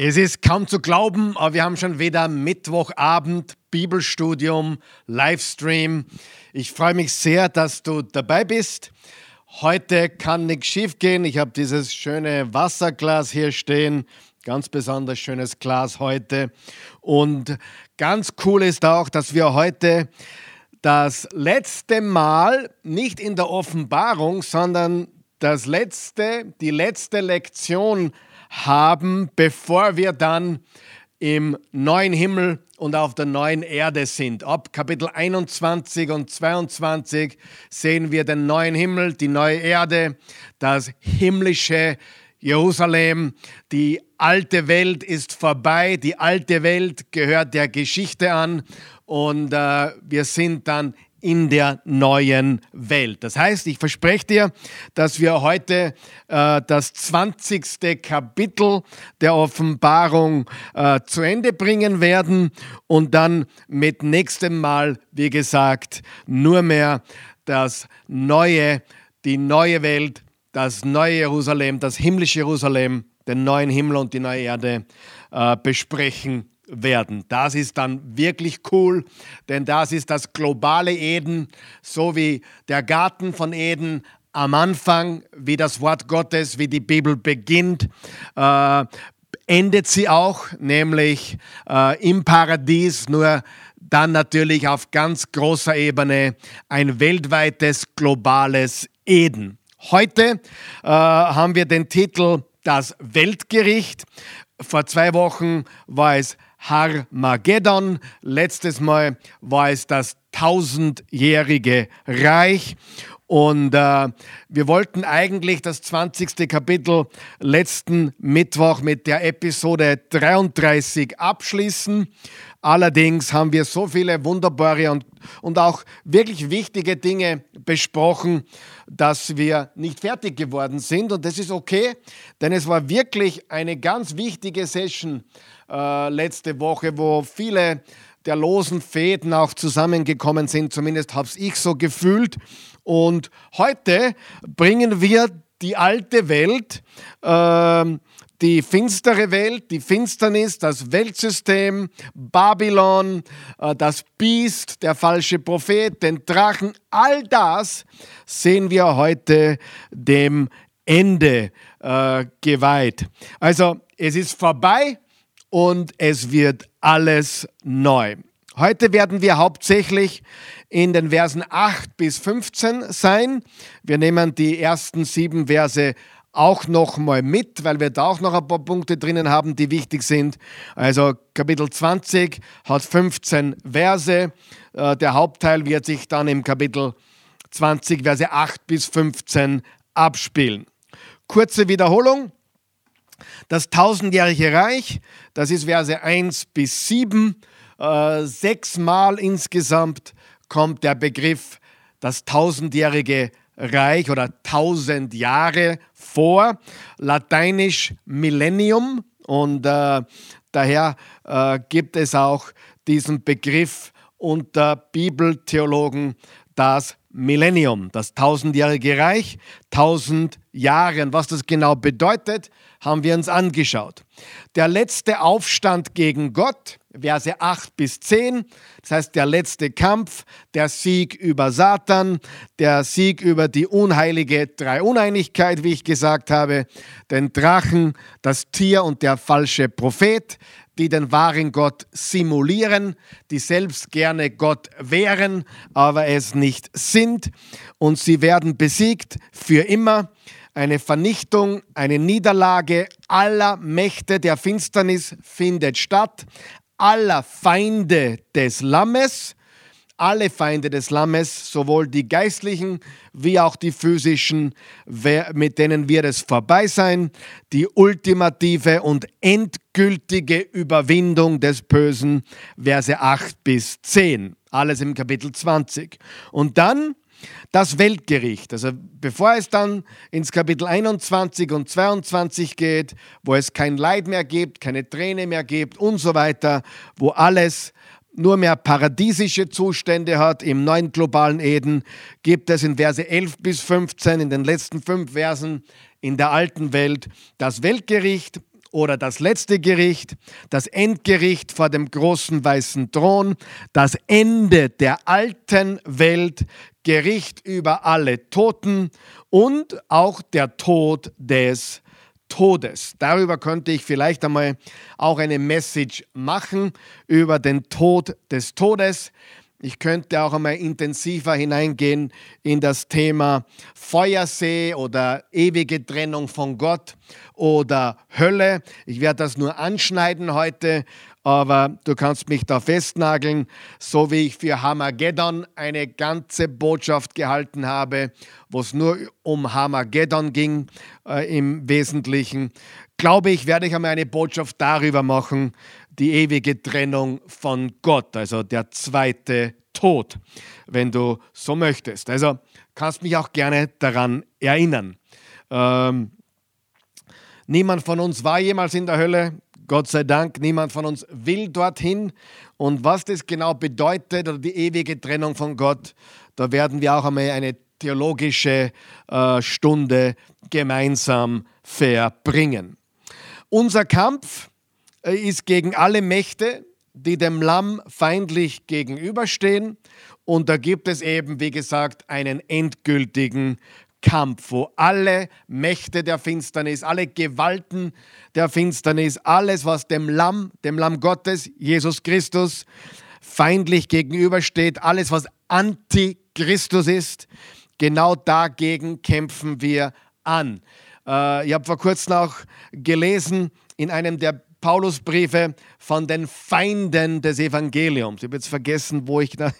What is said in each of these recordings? Es ist kaum zu glauben, aber wir haben schon wieder Mittwochabend, Bibelstudium, Livestream. Ich freue mich sehr, dass du dabei bist. Heute kann nichts schief gehen. Ich habe dieses schöne Wasserglas hier stehen. Ganz besonders schönes Glas heute. Und ganz cool ist auch, dass wir heute das letzte Mal, nicht in der Offenbarung, sondern die letzte Lektion haben, bevor wir dann im neuen Himmel und auf der neuen Erde sind. Ab Kapitel 21 und 22 sehen wir den neuen Himmel, die neue Erde, das himmlische Jerusalem. Die alte Welt ist vorbei, die alte Welt gehört der Geschichte an und wir sind dann in der neuen Welt. Das heißt, ich verspreche dir, dass wir heute das 20. Kapitel der Offenbarung zu Ende bringen werden und dann mit nächstem Mal, wie gesagt, nur mehr das Neue, die neue Welt, das neue Jerusalem, das himmlische Jerusalem, den neuen Himmel und die neue Erde besprechen werden. Das ist dann wirklich cool, denn das ist das globale Eden, so wie der Garten von Eden am Anfang, wie das Wort Gottes, wie die Bibel beginnt, endet sie auch, nämlich im Paradies, nur dann natürlich auf ganz großer Ebene ein weltweites, globales Eden. Heute haben wir den Titel Das Weltgericht. Vor 2 Wochen war es Harmageddon. Letztes Mal war es das 1000-jährige Reich. Und wir wollten eigentlich das 20. Kapitel letzten Mittwoch mit der Episode 33 abschließen. Allerdings haben wir so viele wunderbare und auch wirklich wichtige Dinge besprochen, dass wir nicht fertig geworden sind. Und das ist okay, denn es war wirklich eine ganz wichtige Session letzte Woche, wo viele der losen Fäden auch zusammengekommen sind. Zumindest habe ich so gefühlt. Und heute bringen wir die alte Welt, die finstere Welt, die Finsternis, das Weltsystem, Babylon, das Biest, der falsche Prophet, den Drachen, all das sehen wir heute dem Ende geweiht. Also es ist vorbei und es wird alles neu. Heute werden wir hauptsächlich in den Versen 8 bis 15 sein. Wir nehmen die ersten 7 Verse auch nochmal mit, weil wir da auch noch ein paar Punkte drinnen haben, die wichtig sind. Also Kapitel 20 hat 15 Verse. Der Hauptteil wird sich dann im Kapitel 20, Verse 8 bis 15 abspielen. Kurze Wiederholung. Das 1000-jährige Reich, das ist Verse 1 bis 7. 6-mal insgesamt kommt der Begriff das 1000-jährige Reich oder 1000 Jahre vor, lateinisch Millennium, und daher gibt es auch diesen Begriff unter Bibeltheologen, das Millennium, das 1000-jährige Reich, 1000 Jahre. Was das genau bedeutet, haben wir uns angeschaut. Der letzte Aufstand gegen Gott, Verse 8 bis 10, das heißt der letzte Kampf, der Sieg über Satan, der Sieg über die unheilige Dreiuneinigkeit, wie ich gesagt habe, den Drachen, das Tier und der falsche Prophet, die den wahren Gott simulieren, die selbst gerne Gott wären, aber es nicht sind. Und sie werden besiegt für immer. Eine Vernichtung, eine Niederlage aller Mächte der Finsternis findet statt. Aller Feinde des Lammes, alle Feinde des Lammes, sowohl die geistlichen wie auch die physischen, mit denen wird es vorbei sein. Die ultimative und endgültige Überwindung des Bösen, Verse 8 bis 10, alles im Kapitel 20. Und dann das Weltgericht, also bevor es dann ins Kapitel 21 und 22 geht, wo es kein Leid mehr gibt, keine Träne mehr gibt und so weiter, wo alles nur mehr paradiesische Zustände hat im neuen globalen Eden, gibt es in Verse 11 bis 15, in den letzten 5 Versen in der alten Welt, das Weltgericht oder das letzte Gericht, das Endgericht vor dem großen weißen Thron, das Ende der alten Welt, Gericht über alle Toten und auch der Tod des Todes. Darüber könnte ich vielleicht einmal auch eine Message machen, über den Tod des Todes. Ich könnte auch einmal intensiver hineingehen in das Thema Feuersee oder ewige Trennung von Gott oder Hölle. Ich werde das nur anschneiden heute, aber du kannst mich da festnageln, so wie ich für Hamageddon eine ganze Botschaft gehalten habe, wo es nur um Hamageddon ging im Wesentlichen. Glaube ich, werde ich einmal eine Botschaft darüber machen, die ewige Trennung von Gott, also der zweite Tod, wenn du so möchtest. Also kannst mich auch gerne daran erinnern. Niemand von uns war jemals in der Hölle, Gott sei Dank. Niemand von uns will dorthin. Und was das genau bedeutet, oder die ewige Trennung von Gott, da werden wir auch einmal eine theologische Stunde gemeinsam verbringen. Unser Kampf ist gegen alle Mächte, die dem Lamm feindlich gegenüberstehen. Und da gibt es eben, wie gesagt, einen endgültigen Kampf, wo alle Mächte der Finsternis, alle Gewalten der Finsternis, alles, was dem Lamm Gottes, Jesus Christus, feindlich gegenübersteht, alles, was Antichristus ist, genau dagegen kämpfen wir an. Ich habe vor kurzem auch gelesen in einem der Paulusbriefe von den Feinden des Evangeliums. Ich habe jetzt vergessen,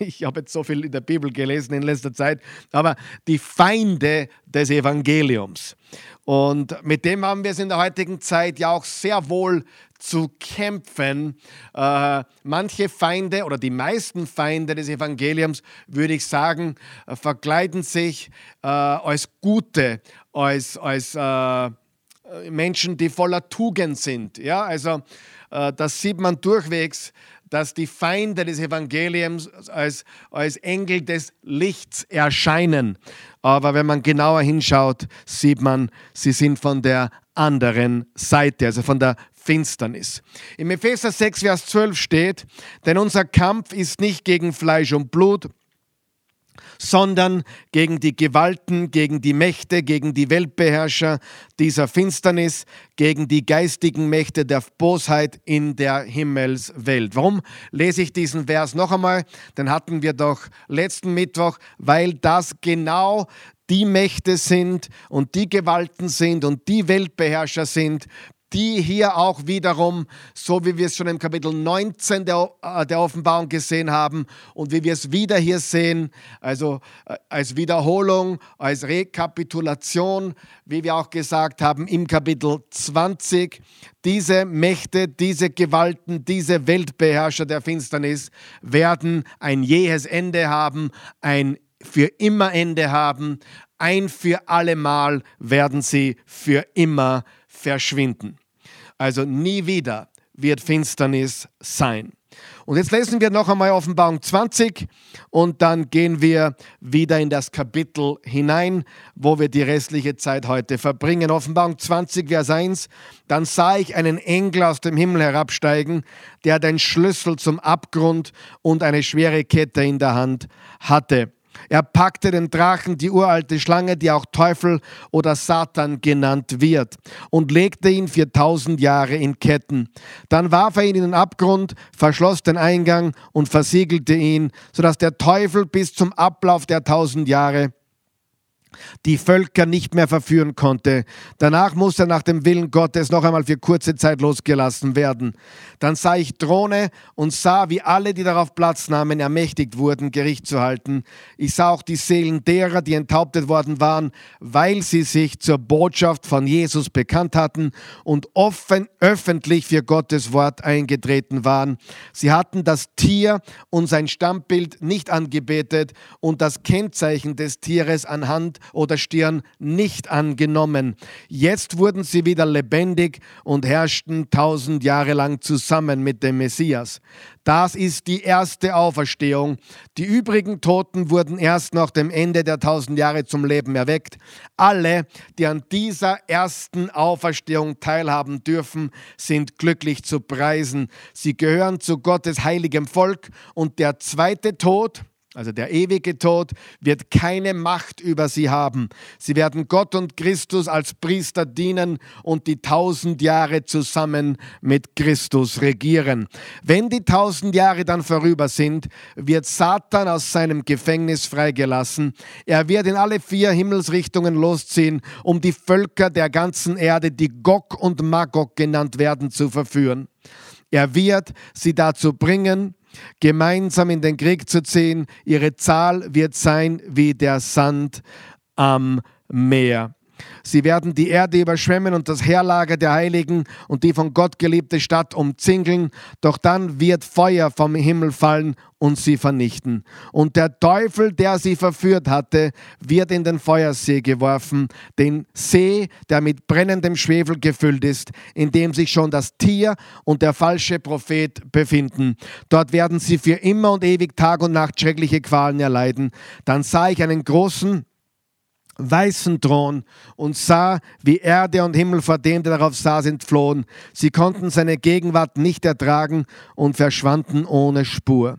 ich habe jetzt so viel in der Bibel gelesen in letzter Zeit, aber die Feinde des Evangeliums. Und mit dem haben wir es in der heutigen Zeit ja auch sehr wohl zu kämpfen. Manche Feinde oder die meisten Feinde des Evangeliums, würde ich sagen, verkleiden sich als Gute, als Menschen, die voller Tugend sind. Ja, also das sieht man durchwegs, dass die Feinde des Evangeliums als Engel des Lichts erscheinen. Aber wenn man genauer hinschaut, sieht man, sie sind von der anderen Seite, also von der Finsternis. Im Epheser 6, Vers 12 steht: Denn unser Kampf ist nicht gegen Fleisch und Blut, sondern gegen die Gewalten, gegen die Mächte, gegen die Weltbeherrscher dieser Finsternis, gegen die geistigen Mächte der Bosheit in der Himmelswelt. Warum lese ich diesen Vers noch einmal? Den hatten wir doch letzten Mittwoch, weil das genau die Mächte sind und die Gewalten sind und die Weltbeherrscher sind, die hier auch wiederum, so wie wir es schon im Kapitel 19 der Offenbarung gesehen haben und wie wir es wieder hier sehen, also als Wiederholung, als Rekapitulation, wie wir auch gesagt haben im Kapitel 20, diese Mächte, diese Gewalten, diese Weltbeherrscher der Finsternis werden ein jähes Ende haben, ein für immer Ende haben, ein für allemal werden sie für immer verschwinden. Also nie wieder wird Finsternis sein. Und jetzt lesen wir noch einmal Offenbarung 20 und dann gehen wir wieder in das Kapitel hinein, wo wir die restliche Zeit heute verbringen. Offenbarung 20, Vers 1. Dann sah ich einen Engel aus dem Himmel herabsteigen, der hat einen Schlüssel zum Abgrund und eine schwere Kette in der Hand hatte. Er packte den Drachen, die uralte Schlange, die auch Teufel oder Satan genannt wird, und legte ihn für 1000 Jahre in Ketten. Dann warf er ihn in den Abgrund, verschloss den Eingang und versiegelte ihn, sodass der Teufel bis zum Ablauf der 1000 Jahre die Völker nicht mehr verführen konnte. Danach musste er nach dem Willen Gottes noch einmal für kurze Zeit losgelassen werden. Dann sah ich Throne und sah, wie alle, die darauf Platz nahmen, ermächtigt wurden, Gericht zu halten. Ich sah auch die Seelen derer, die enthauptet worden waren, weil sie sich zur Botschaft von Jesus bekannt hatten und öffentlich für Gottes Wort eingetreten waren. Sie hatten das Tier und sein Stammbild nicht angebetet und das Kennzeichen des Tieres anhand Hand oder Stirn nicht angenommen. Jetzt wurden sie wieder lebendig und herrschten 1000 Jahre lang zusammen mit dem Messias. Das ist die erste Auferstehung. Die übrigen Toten wurden erst nach dem Ende der 1000 Jahre zum Leben erweckt. Alle, die an dieser ersten Auferstehung teilhaben dürfen, sind glücklich zu preisen. Sie gehören zu Gottes heiligem Volk und der zweite Tod, also der ewige Tod, wird keine Macht über sie haben. Sie werden Gott und Christus als Priester dienen und die 1000 Jahre zusammen mit Christus regieren. Wenn die 1000 Jahre dann vorüber sind, wird Satan aus seinem Gefängnis freigelassen. Er wird in alle 4 Himmelsrichtungen losziehen, um die Völker der ganzen Erde, die Gog und Magog genannt werden, zu verführen. Er wird sie dazu bringen, gemeinsam in den Krieg zu ziehen. Ihre Zahl wird sein wie der Sand am Meer. Sie werden die Erde überschwemmen und das Heerlager der Heiligen und die von Gott geliebte Stadt umzingeln. Doch dann wird Feuer vom Himmel fallen und sie vernichten. Und der Teufel, der sie verführt hatte, wird in den Feuersee geworfen, den See, der mit brennendem Schwefel gefüllt ist, in dem sich schon das Tier und der falsche Prophet befinden. Dort werden sie für immer und ewig Tag und Nacht schreckliche Qualen erleiden. Dann sah ich einen großen weißen Thron und sah, wie Erde und Himmel vor dem, der darauf saß, entflohen. Sie konnten seine Gegenwart nicht ertragen und verschwanden ohne Spur.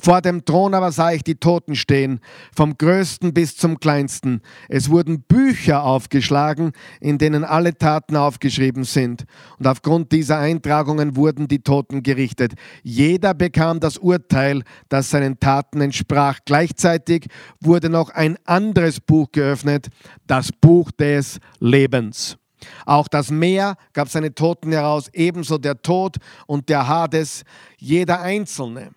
Vor dem Thron aber sah ich die Toten stehen, vom Größten bis zum Kleinsten. Es wurden Bücher aufgeschlagen, in denen alle Taten aufgeschrieben sind. Und aufgrund dieser Eintragungen wurden die Toten gerichtet. Jeder bekam das Urteil, das seinen Taten entsprach. Gleichzeitig wurde noch ein anderes Buch geöffnet, das Buch des Lebens. Auch das Meer gab seine Toten heraus, ebenso der Tod und der Hades, jeder Einzelne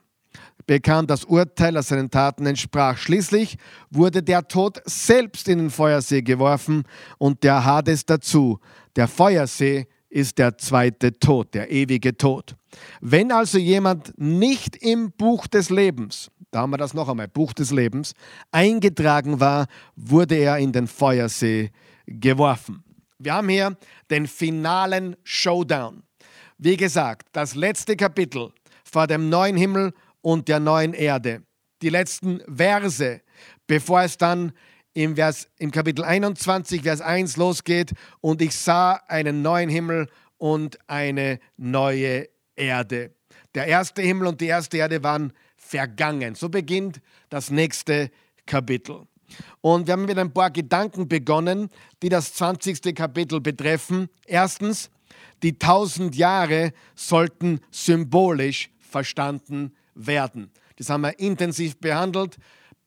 bekam das Urteil, das seinen Taten entsprach. Schließlich wurde der Tod selbst in den Feuersee geworfen und der Hades dazu. Der Feuersee ist der zweite Tod, der ewige Tod. Wenn also jemand nicht im Buch des Lebens, da haben wir das noch einmal, Buch des Lebens, eingetragen war, wurde er in den Feuersee geworfen. Wir haben hier den finalen Showdown. Wie gesagt, das letzte Kapitel vor dem neuen Himmel und der neuen Erde. Die letzten Verse, bevor es dann im Kapitel 21, Vers 1 losgeht. Und ich sah einen neuen Himmel und eine neue Erde. Der erste Himmel und die erste Erde waren vergangen. So beginnt das nächste Kapitel. Und wir haben mit ein paar Gedanken begonnen, die das 20. Kapitel betreffen. Erstens, die 1000 Jahre sollten symbolisch verstanden werden. Das haben wir intensiv behandelt.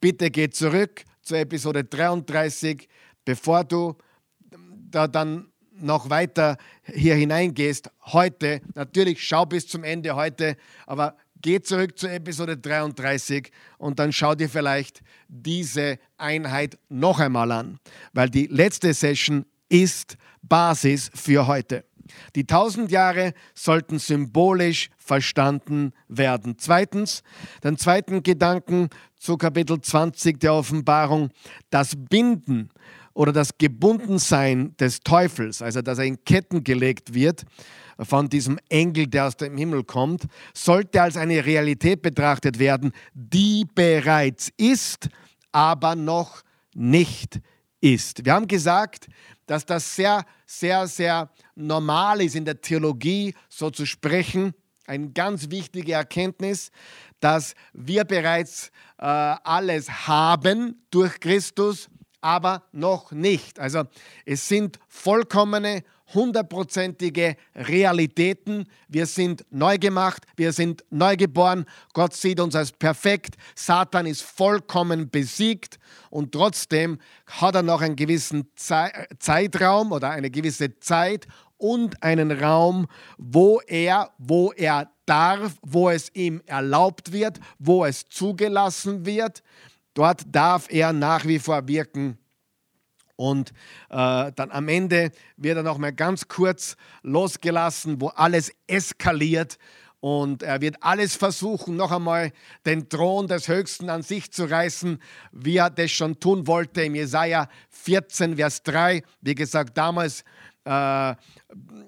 Bitte geh zurück zur Episode 33, bevor du da dann noch weiter hier hineingehst. Heute, natürlich schau bis zum Ende heute, aber geh zurück zur Episode 33 und dann schau dir vielleicht diese Einheit noch einmal an, weil die letzte Session ist Basis für heute. Die 1000 Jahre sollten symbolisch verstanden werden. Zweitens, den zweiten Gedanken zu Kapitel 20 der Offenbarung, das Binden oder das Gebundensein des Teufels, also dass er in Ketten gelegt wird von diesem Engel, der aus dem Himmel kommt, sollte als eine Realität betrachtet werden, die bereits ist, aber noch nicht ist. Wir haben gesagt, dass das sehr, sehr, sehr normal ist, in der Theologie so zu sprechen. Eine ganz wichtige Erkenntnis, dass wir bereits alles haben durch Christus, aber noch nicht. Also es sind vollkommene, hundertprozentige Realitäten. Wir sind neu gemacht, wir sind neu geboren. Gott sieht uns als perfekt. Satan ist vollkommen besiegt und trotzdem hat er noch einen gewissen Zeitraum oder eine gewisse Zeit und einen Raum, wo er darf, wo es ihm erlaubt wird, wo es zugelassen wird. Dort darf er nach wie vor wirken. Und dann am Ende wird er noch mal ganz kurz losgelassen, wo alles eskaliert Und er wird alles versuchen, noch einmal den Thron des Höchsten an sich zu reißen, wie er das schon tun wollte im Jesaja 14, Vers 3. Wie gesagt, damals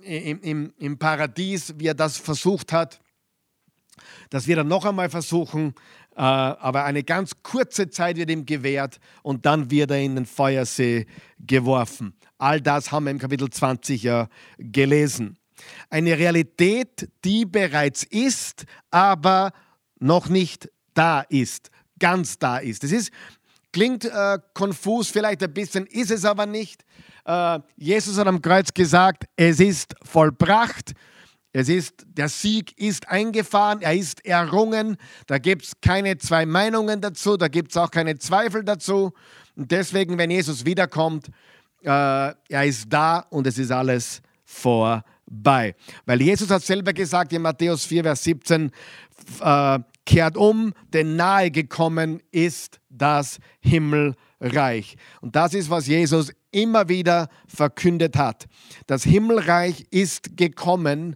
im Paradies, wie er das versucht hat. Das wird er noch einmal versuchen, aber eine ganz kurze Zeit wird ihm gewährt und dann wird er in den Feuersee geworfen. All das haben wir im Kapitel 20 ja gelesen. Eine Realität, die bereits ist, aber noch nicht da ist, ganz da ist. Das ist, klingt konfus vielleicht ein bisschen, ist es aber nicht. Jesus hat am Kreuz gesagt, es ist vollbracht, der Sieg ist eingefahren, er ist errungen. Da gibt es keine zwei Meinungen dazu, da gibt es auch keine Zweifel dazu. Und deswegen, wenn Jesus wiederkommt, er ist da und es ist alles vorbei. Weil Jesus hat selber gesagt in Matthäus 4, Vers 17, kehrt um, denn nahe gekommen ist das Himmelreich. Und das ist, was Jesus immer wieder verkündet hat. Das Himmelreich ist gekommen,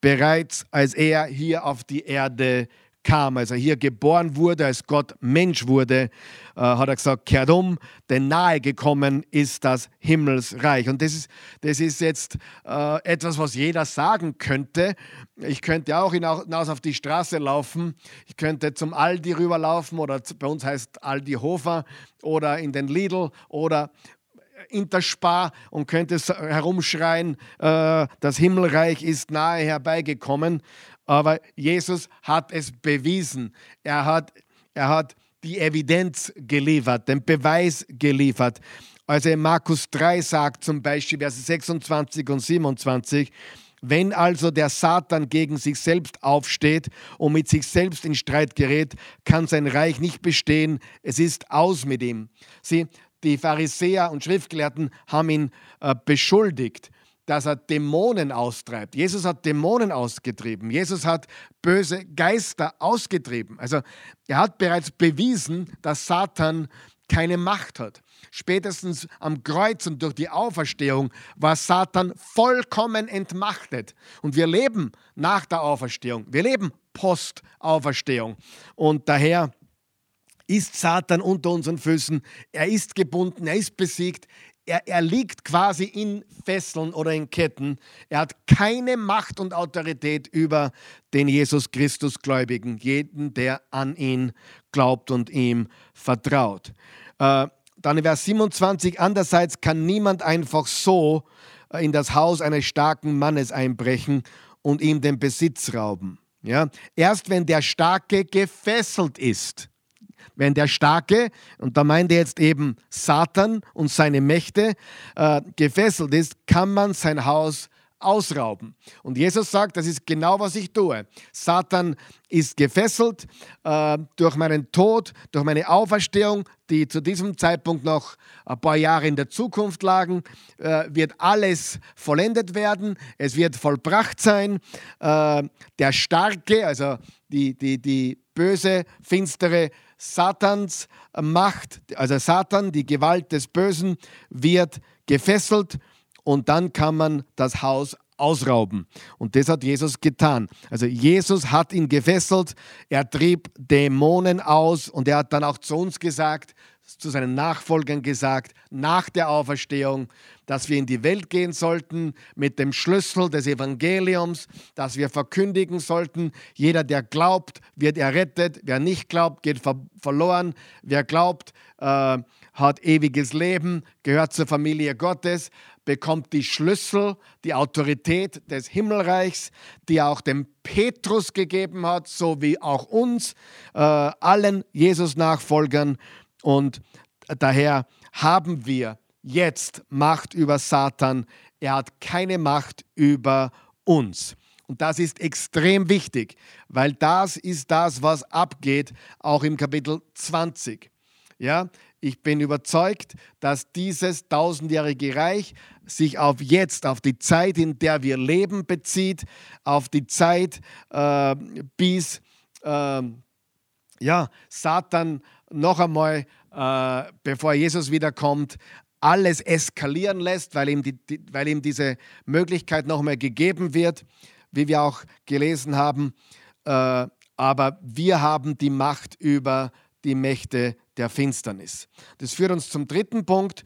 bereits als er hier auf die Erde kam. Als er hier geboren wurde, als Gott Mensch wurde, hat er gesagt, kehrt um, denn nahe gekommen ist das Himmelsreich. Und das ist jetzt etwas, was jeder sagen könnte. Ich könnte auch hinaus auf die Straße laufen. Ich könnte zum Aldi rüberlaufen oder bei uns heißt Aldi Hofer oder in den Lidl oder Interspar und könnte herumschreien, das Himmelreich ist nahe herbeigekommen. Aber Jesus hat es bewiesen. Er hat die Evidenz geliefert, den Beweis geliefert. Als er in Markus 3 sagt, zum Beispiel Verse 26 und 27, wenn also der Satan gegen sich selbst aufsteht und mit sich selbst in Streit gerät, kann sein Reich nicht bestehen, es ist aus mit ihm. Die Pharisäer und Schriftgelehrten haben ihn beschuldigt, dass er Dämonen austreibt. Jesus hat Dämonen ausgetrieben. Jesus hat böse Geister ausgetrieben. Also er hat bereits bewiesen, dass Satan keine Macht hat. Spätestens am Kreuz und durch die Auferstehung war Satan vollkommen entmachtet. Und wir leben nach der Auferstehung. Wir leben Post-Auferstehung. Und daher ist Satan unter unseren Füßen, er ist gebunden, er ist besiegt, er liegt quasi in Fesseln oder in Ketten. Er hat keine Macht und Autorität über den Jesus Christus-Gläubigen, jeden, der an ihn glaubt und ihm vertraut. Dann in Vers 27, andererseits kann niemand einfach so in das Haus eines starken Mannes einbrechen und ihm den Besitz rauben. Ja? Erst wenn der Starke gefesselt ist. Wenn der Starke, und da meint er jetzt eben Satan und seine Mächte, gefesselt ist, kann man sein Haus ausrauben. Und Jesus sagt, das ist genau, was ich tue. Satan ist gefesselt durch meinen Tod, durch meine Auferstehung, die zu diesem Zeitpunkt noch ein paar Jahre in der Zukunft lagen, wird alles vollendet werden, es wird vollbracht sein. Der Starke, also die böse, finstere Satans Macht, also Satan, die Gewalt des Bösen, wird gefesselt und dann kann man das Haus ausrauben. Und das hat Jesus getan. Also Jesus hat ihn gefesselt, er trieb Dämonen aus und er hat dann auch zu uns gesagt, zu seinen Nachfolgern gesagt, nach der Auferstehung, dass wir in die Welt gehen sollten mit dem Schlüssel des Evangeliums, dass wir verkündigen sollten, jeder, der glaubt, wird errettet, wer nicht glaubt, geht verloren, wer glaubt, hat ewiges Leben, gehört zur Familie Gottes, bekommt die Schlüssel, die Autorität des Himmelreichs, die er auch dem Petrus gegeben hat, so wie auch uns, allen Jesus-Nachfolgern. Und daher haben wir jetzt Macht über Satan. Er hat keine Macht über uns. Und das ist extrem wichtig, weil das ist das, was abgeht, auch im Kapitel 20. Ja, ich bin überzeugt, dass dieses tausendjährige Reich sich auf jetzt, auf die Zeit, in der wir leben, bezieht, auf die Zeit, bis Satan noch einmal, bevor Jesus wiederkommt, alles eskalieren lässt, weil ihm diese Möglichkeit noch einmal gegeben wird, wie wir auch gelesen haben. aber wir haben die Macht über die Mächte der Finsternis. Das führt uns zum dritten Punkt.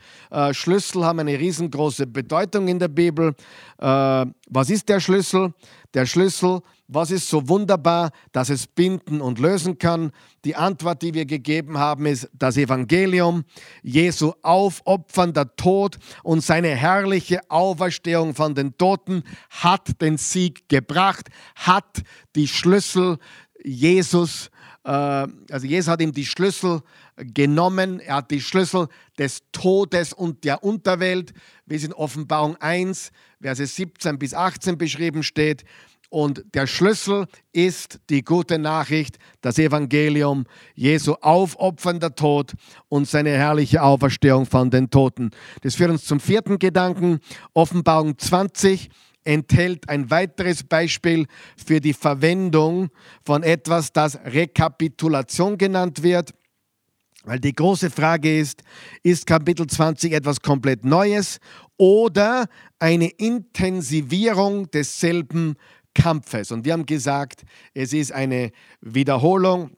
Schlüssel haben eine riesengroße Bedeutung in der Bibel. Was ist der Schlüssel? Der Schlüssel, was ist so wunderbar, dass es binden und lösen kann? Die Antwort, die wir gegeben haben, ist das Evangelium, Jesu aufopfernder Tod und seine herrliche Auferstehung von den Toten hat den Sieg gebracht, hat die Schlüssel Jesus gebracht. Also Jesus hat ihm die Schlüssel genommen, er hat die Schlüssel des Todes und der Unterwelt, wie es in Offenbarung 1, Verse 17 bis 18 beschrieben steht. Und der Schlüssel ist die gute Nachricht, das Evangelium, Jesu aufopfernder Tod und seine herrliche Auferstehung von den Toten. Das führt uns zum vierten Gedanken, Offenbarung 20. enthält ein weiteres Beispiel für die Verwendung von etwas, das Rekapitulation genannt wird. Weil die große Frage ist Kapitel 20 etwas komplett Neues oder eine Intensivierung desselben Kampfes? Und wir haben gesagt, es ist eine Wiederholung,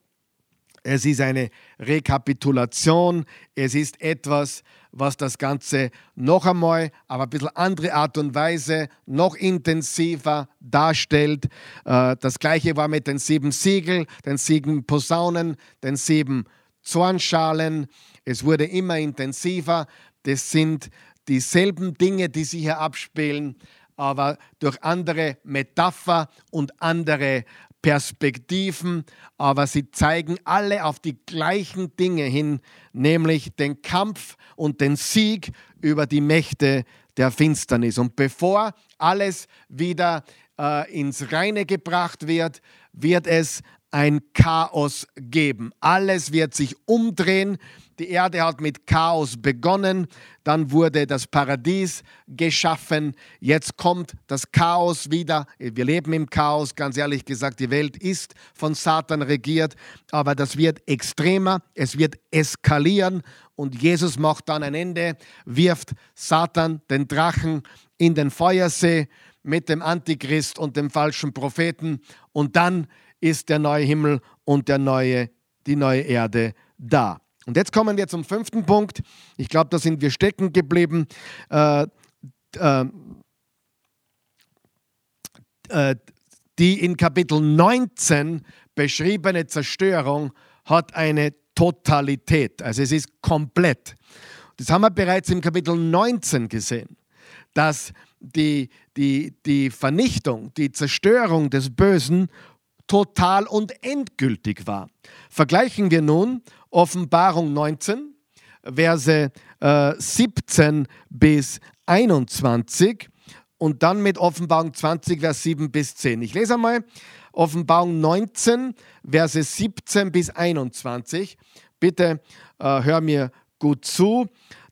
es ist eine Rekapitulation, es ist etwas, was das Ganze noch einmal, aber ein bisschen andere Art und Weise, noch intensiver darstellt. Das Gleiche war mit den 7 Siegeln, den 7 Posaunen, den 7 Zornschalen. Es wurde immer intensiver. Das sind dieselben Dinge, die sich hier abspielen, aber durch andere Metapher und andere Perspektiven, aber sie zeigen alle auf die gleichen Dinge hin, nämlich den Kampf und den Sieg über die Mächte der Finsternis. Und bevor alles wieder ins Reine gebracht wird, wird es ein Chaos geben. Alles wird sich umdrehen. Die Erde hat mit Chaos begonnen, dann wurde das Paradies geschaffen, jetzt kommt das Chaos wieder. Wir leben im Chaos, ganz ehrlich gesagt, die Welt ist von Satan regiert, aber das wird extremer, es wird eskalieren und Jesus macht dann ein Ende, wirft Satan, den Drachen, in den Feuersee mit dem Antichrist und dem falschen Propheten und dann ist der neue Himmel und die neue Erde da. Und jetzt kommen wir zum 5. Punkt. Ich glaube, da sind wir stecken geblieben. Die in Kapitel 19 beschriebene Zerstörung hat eine Totalität. Also es ist komplett. Das haben wir bereits im Kapitel 19 gesehen, dass die Vernichtung, die Zerstörung des Bösen total und endgültig war. Vergleichen wir nun Offenbarung 19, Verse 17 bis 21 und dann mit Offenbarung 20, Vers 7 bis 10. Ich lese einmal Offenbarung 19, Verse 17 bis 21. Bitte hör mir gut zu.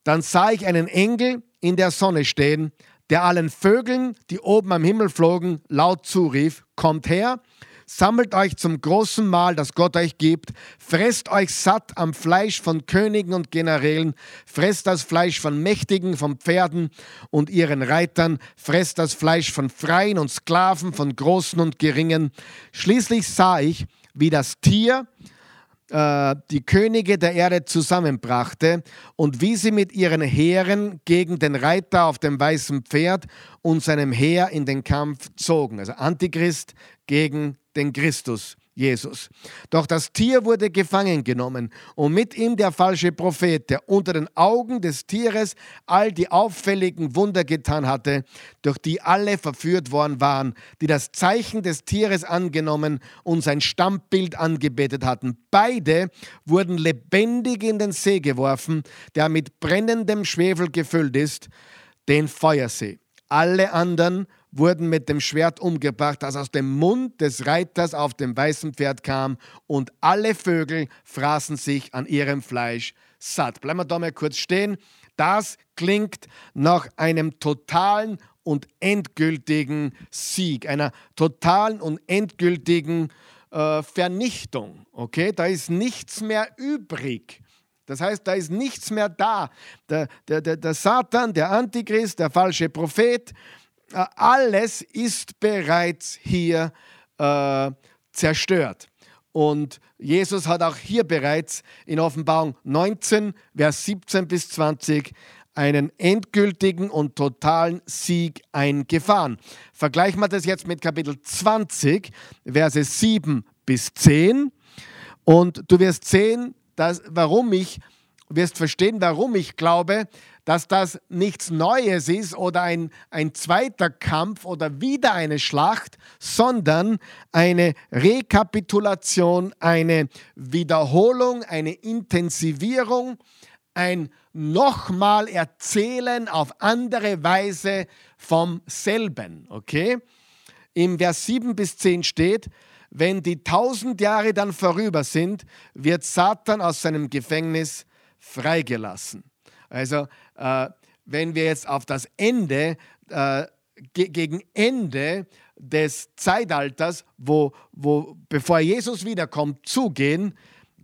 Dann sah ich einen Engel in der Sonne stehen, der allen Vögeln, die oben am Himmel flogen, laut zurief: Kommt her! Sammelt euch zum großen Mahl, das Gott euch gibt. Fresst euch satt am Fleisch von Königen und Generälen. Fresst das Fleisch von Mächtigen, von Pferden und ihren Reitern. Fresst das Fleisch von Freien und Sklaven, von Großen und Geringen. Schließlich sah ich, wie das Tier die Könige der Erde zusammenbrachte und wie sie mit ihren Heeren gegen den Reiter auf dem weißen Pferd und seinem Heer in den Kampf zogen. Also Antichrist gegen den Christus, Jesus. Doch das Tier wurde gefangen genommen und mit ihm der falsche Prophet, der unter den Augen des Tieres all die auffälligen Wunder getan hatte, durch die alle verführt worden waren, die das Zeichen des Tieres angenommen und sein Stammbild angebetet hatten. Beide wurden lebendig in den See geworfen, der mit brennendem Schwefel gefüllt ist, den Feuersee. Alle anderen wurden mit dem Schwert umgebracht, das aus dem Mund des Reiters auf dem weißen Pferd kam, und alle Vögel fraßen sich an ihrem Fleisch satt. Bleiben wir da mal kurz stehen. Das klingt nach einem totalen und endgültigen Sieg, einer totalen und endgültigen Vernichtung. Okay? Da ist nichts mehr übrig. Das heißt, da ist nichts mehr da. Der Satan, der Antichrist, der falsche Prophet, alles ist bereits hier zerstört. Und Jesus hat auch hier bereits in Offenbarung 19, Vers 17 bis 20 einen endgültigen und totalen Sieg eingefahren. Vergleichen wir das jetzt mit Kapitel 20, Verse 7 bis 10. Und du wirst sehen, wirst verstehen, warum ich glaube, dass das nichts Neues ist oder ein zweiter Kampf oder wieder eine Schlacht, sondern eine Rekapitulation, eine Wiederholung, eine Intensivierung, ein nochmal erzählen auf andere Weise vom selben. Okay? Im Vers 7 bis 10 steht: Wenn die 1000 Jahre dann vorüber sind, wird Satan aus seinem Gefängnis freigelassen. Also wenn wir jetzt auf das Ende, gegen Ende des Zeitalters, bevor Jesus wiederkommt, zugehen,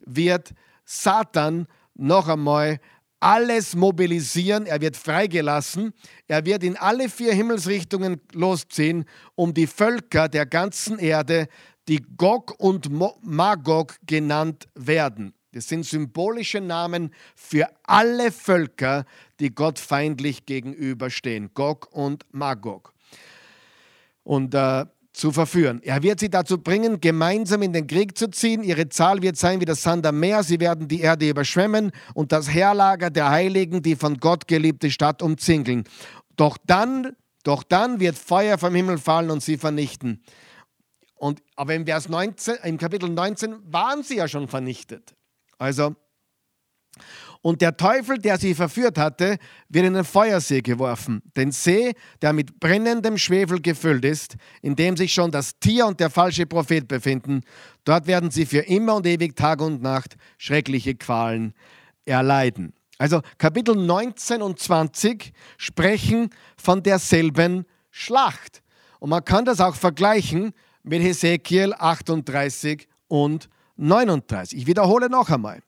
wird Satan noch einmal alles mobilisieren. Er wird freigelassen. Er wird in alle 4 Himmelsrichtungen losziehen, um die Völker der ganzen Erde, die Gog und Magog genannt werden. Das sind symbolische Namen für alle Völker, die Gott feindlich gegenüberstehen. Gog und Magog. Und zu verführen. Er wird sie dazu bringen, gemeinsam in den Krieg zu ziehen. Ihre Zahl wird sein wie das Sand am Meer. Sie werden die Erde überschwemmen und das Heerlager der Heiligen, die von Gott geliebte Stadt, umzingeln. Doch dann wird Feuer vom Himmel fallen und sie vernichten. Aber im Kapitel 19 waren sie ja schon vernichtet. Also, und der Teufel, der sie verführt hatte, wird in den Feuersee geworfen. Den See, der mit brennendem Schwefel gefüllt ist, in dem sich schon das Tier und der falsche Prophet befinden. Dort werden sie für immer und ewig Tag und Nacht schreckliche Qualen erleiden. Also Kapitel 19 und 20 sprechen von derselben Schlacht. Und man kann das auch vergleichen mit Hesekiel 38 und 39. Ich wiederhole noch einmal.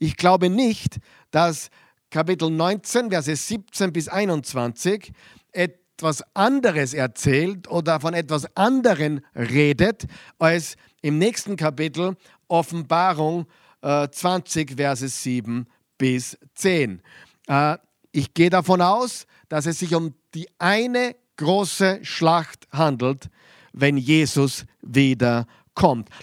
Ich glaube nicht, dass Kapitel 19, Verse 17 bis 21 etwas anderes erzählt oder von etwas anderem redet, als im nächsten Kapitel Offenbarung 20, Verse 7 bis 10. Ich gehe davon aus, dass es sich um die eine große Schlacht handelt, wenn Jesus wiederkommt.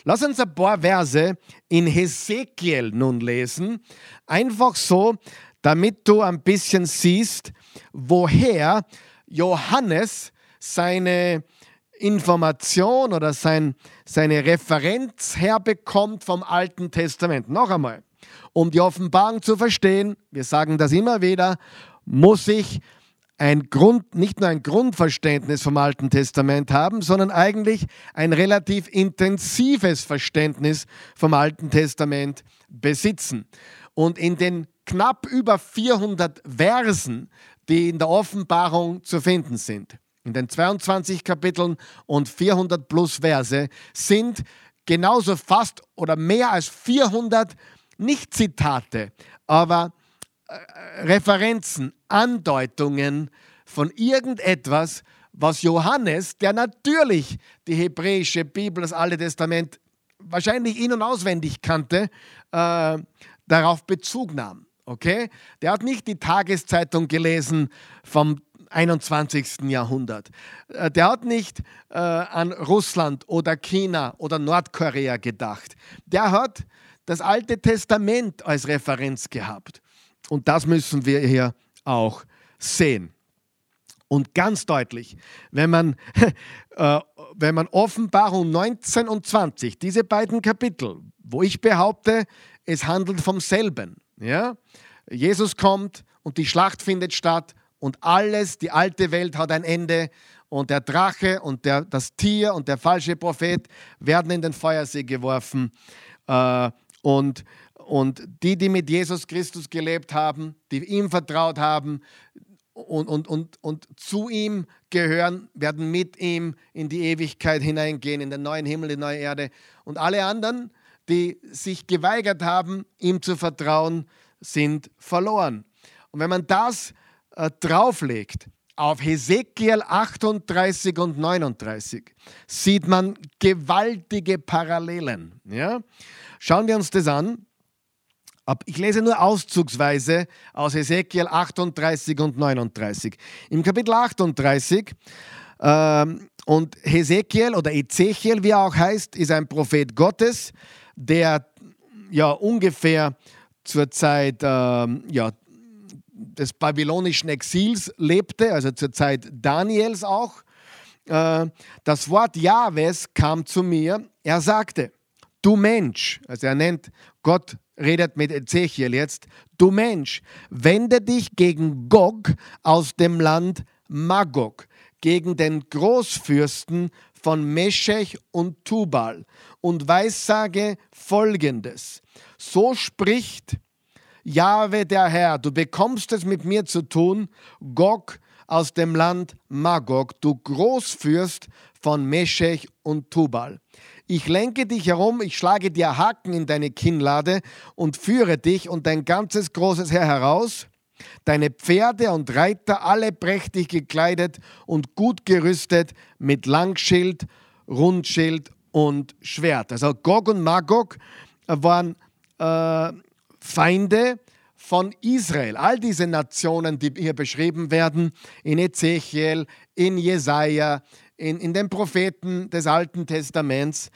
Lass uns ein paar Verse in Hesekiel nun lesen, einfach so, damit du ein bisschen siehst, woher Johannes seine Information oder seine Referenz herbekommt vom Alten Testament. Noch einmal, um die Offenbarung zu verstehen, wir sagen das immer wieder, muss ich nicht nur ein Grundverständnis vom Alten Testament haben, sondern eigentlich ein relativ intensives Verständnis vom Alten Testament besitzen. Und in den knapp über 400 Versen, die in der Offenbarung zu finden sind, in den 22 Kapiteln und 400 plus Verse, sind genauso fast oder mehr als 400 nicht Zitate, aber Referenzen, Andeutungen von irgendetwas, was Johannes, der natürlich die hebräische Bibel, das Alte Testament, wahrscheinlich in- und auswendig kannte, darauf Bezug nahm. Okay? Der hat nicht die Tageszeitung gelesen vom 21. Jahrhundert. Der hat nicht an Russland oder China oder Nordkorea gedacht. Der hat das Alte Testament als Referenz gehabt. Und das müssen wir hier auch sehen. Und ganz deutlich, wenn man Offenbarung 19 und 20, diese beiden Kapitel, wo ich behaupte, es handelt vom selben. Ja? Jesus kommt und die Schlacht findet statt und alles, die alte Welt hat ein Ende und der Drache und das Tier und der falsche Prophet werden in den Feuersee geworfen. Und die mit Jesus Christus gelebt haben, die ihm vertraut haben und zu ihm gehören, werden mit ihm in die Ewigkeit hineingehen, in den neuen Himmel, die neue Erde. Und alle anderen, die sich geweigert haben, ihm zu vertrauen, sind verloren. Und wenn man das drauflegt Auf Hesekiel 38 und 39 sieht man gewaltige Parallelen. Ja? Schauen wir uns das an. Ich lese nur auszugsweise aus Hesekiel 38 und 39. Im Kapitel 38, und Hesekiel oder Ezechiel, wie er auch heißt, ist ein Prophet Gottes, der ja ungefähr zur Zeit des babylonischen Exils lebte, also zur Zeit Daniels auch. Das Wort Jahwes kam zu mir. Er sagte: Du Mensch, also er nennt Gott, redet mit Ezechiel jetzt, du Mensch, wende dich gegen Gog aus dem Land Magog, gegen den Großfürsten von Meschech und Tubal und weissage Folgendes. So spricht Jahwe der Herr, du bekommst es mit mir zu tun, Gog aus dem Land Magog, du Großfürst von Meschech und Tubal. Ich lenke dich herum, ich schlage dir Haken in deine Kinnlade und führe dich und dein ganzes großes Heer heraus, deine Pferde und Reiter, alle prächtig gekleidet und gut gerüstet mit Langschild, Rundschild und Schwert. Also Gog und Magog waren Feinde von Israel. All diese Nationen, die hier beschrieben werden, in Ezechiel, in Jesaja, in den Propheten des Alten Testaments,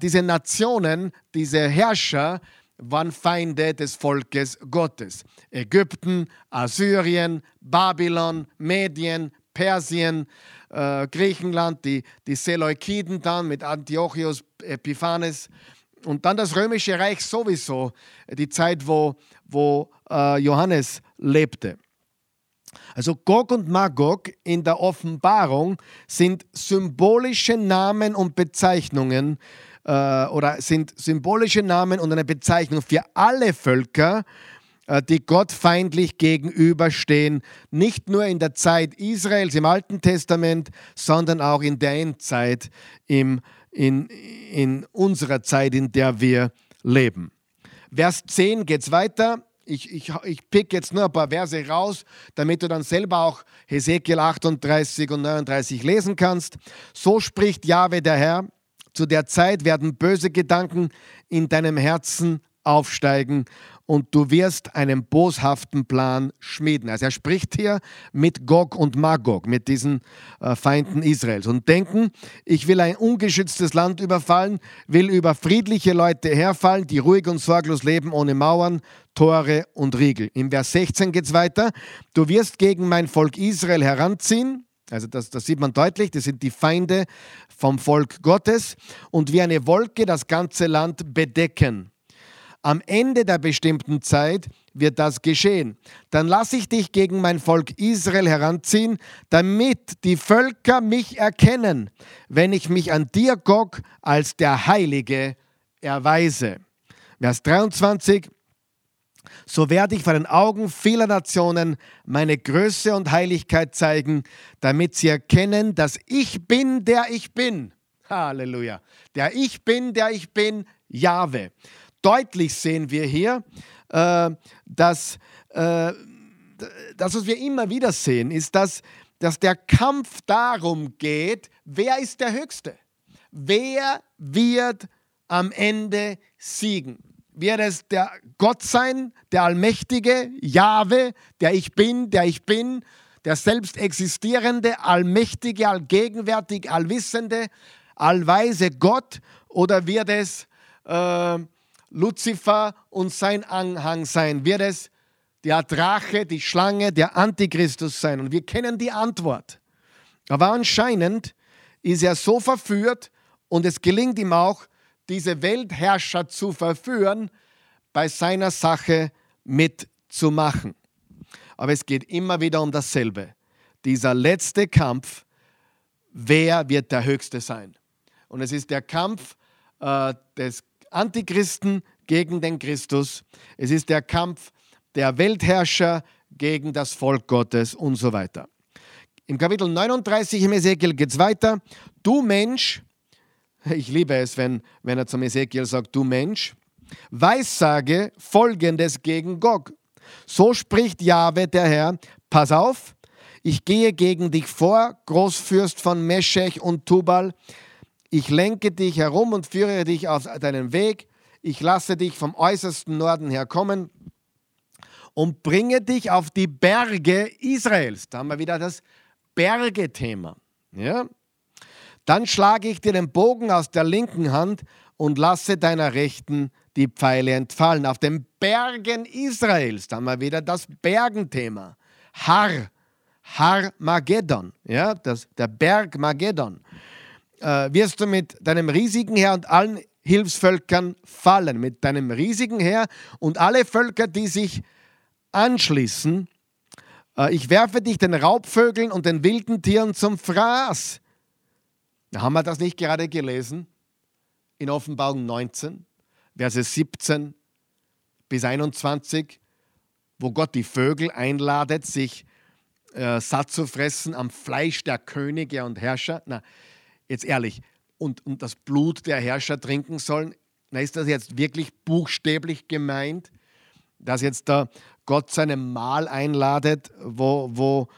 diese Nationen, diese Herrscher waren Feinde des Volkes Gottes. Ägypten, Assyrien, Babylon, Medien, Persien, Griechenland, die Seleukiden dann mit Antiochos Epiphanes. Und dann das Römische Reich sowieso, die Zeit, wo Johannes lebte. Also Gog und Magog in der Offenbarung sind symbolische Namen und Bezeichnungen oder sind symbolische Namen und eine Bezeichnung für alle Völker, die Gott feindlich gegenüberstehen, nicht nur in der Zeit Israels im Alten Testament, sondern auch in der Endzeit in unserer Zeit, in der wir leben. Vers 10 geht es weiter. Ich pick jetzt nur ein paar Verse raus, damit du dann selber auch Hesekiel 38 und 39 lesen kannst. So spricht Jahwe der Herr, zu der Zeit werden böse Gedanken in deinem Herzen aufsteigen und du wirst einen boshaften Plan schmieden. Also er spricht hier mit Gog und Magog, mit diesen Feinden Israels und denken, ich will ein ungeschütztes Land überfallen, will über friedliche Leute herfallen, die ruhig und sorglos leben, ohne Mauern, Tore und Riegel. Im Vers 16 geht es weiter. Du wirst gegen mein Volk Israel heranziehen. Also das sieht man deutlich, das sind die Feinde vom Volk Gottes und wie eine Wolke das ganze Land bedecken. Am Ende der bestimmten Zeit wird das geschehen. Dann lasse ich dich gegen mein Volk Israel heranziehen, damit die Völker mich erkennen, wenn ich mich an dir, Gog, als der Heilige erweise. Vers 23. So werde ich vor den Augen vieler Nationen meine Größe und Heiligkeit zeigen, damit sie erkennen, dass ich bin, der ich bin. Halleluja. Der ich bin, Jahwe. Deutlich sehen wir hier, dass was wir immer wieder sehen, ist, dass der Kampf darum geht, wer ist der Höchste? Wer wird am Ende siegen? Wird es der Gott sein, der Allmächtige, Jahwe, der ich bin, der selbst existierende, allmächtige, allgegenwärtig, allwissende, allweise Gott? Oder wird es Luzifer und sein Anhang sein? Wird es der Drache, die Schlange, der Antichristus sein? Und wir kennen die Antwort. Aber anscheinend ist er so verführt und es gelingt ihm auch, diese Weltherrscher zu verführen, bei seiner Sache mitzumachen. Aber es geht immer wieder um dasselbe. Dieser letzte Kampf, wer wird der Höchste sein? Und es ist der Kampf des Antichristen gegen den Christus. Es ist der Kampf der Weltherrscher gegen das Volk Gottes und so weiter. Im Kapitel 39 im Hesekiel geht es weiter. Du Mensch, ich liebe es, wenn er zum Hesekiel sagt, du Mensch, weissage Folgendes gegen Gog. So spricht Jahwe der Herr, pass auf, Ich gehe gegen dich vor, Großfürst von Meschech und Tubal. Ich lenke dich herum und führe dich auf deinen Weg. Ich lasse dich vom äußersten Norden herkommen und bringe dich auf die Berge Israels. Da haben wir wieder das Bergethema. Ja? Dann schlage ich dir den Bogen aus der linken Hand und lasse deiner rechten die Pfeile entfallen. Auf den Bergen Israels, da haben wir wieder das Bergenthema. Har Magedon, ja, der Berg Magedon. Wirst du mit deinem riesigen Heer und allen Hilfsvölkern fallen, mit deinem riesigen Heer und alle Völker, die sich anschließen. Ich werfe dich den Raubvögeln und den wilden Tieren zum Fraß. Haben wir das nicht gerade gelesen? In Offenbarung 19, Verse 17 bis 21, wo Gott die Vögel einladet, sich satt zu fressen am Fleisch der Könige und Herrscher. Na, jetzt ehrlich, und das Blut der Herrscher trinken sollen. Na, ist das jetzt wirklich buchstäblich gemeint, dass jetzt da Gott seinem Mahl einladet, wo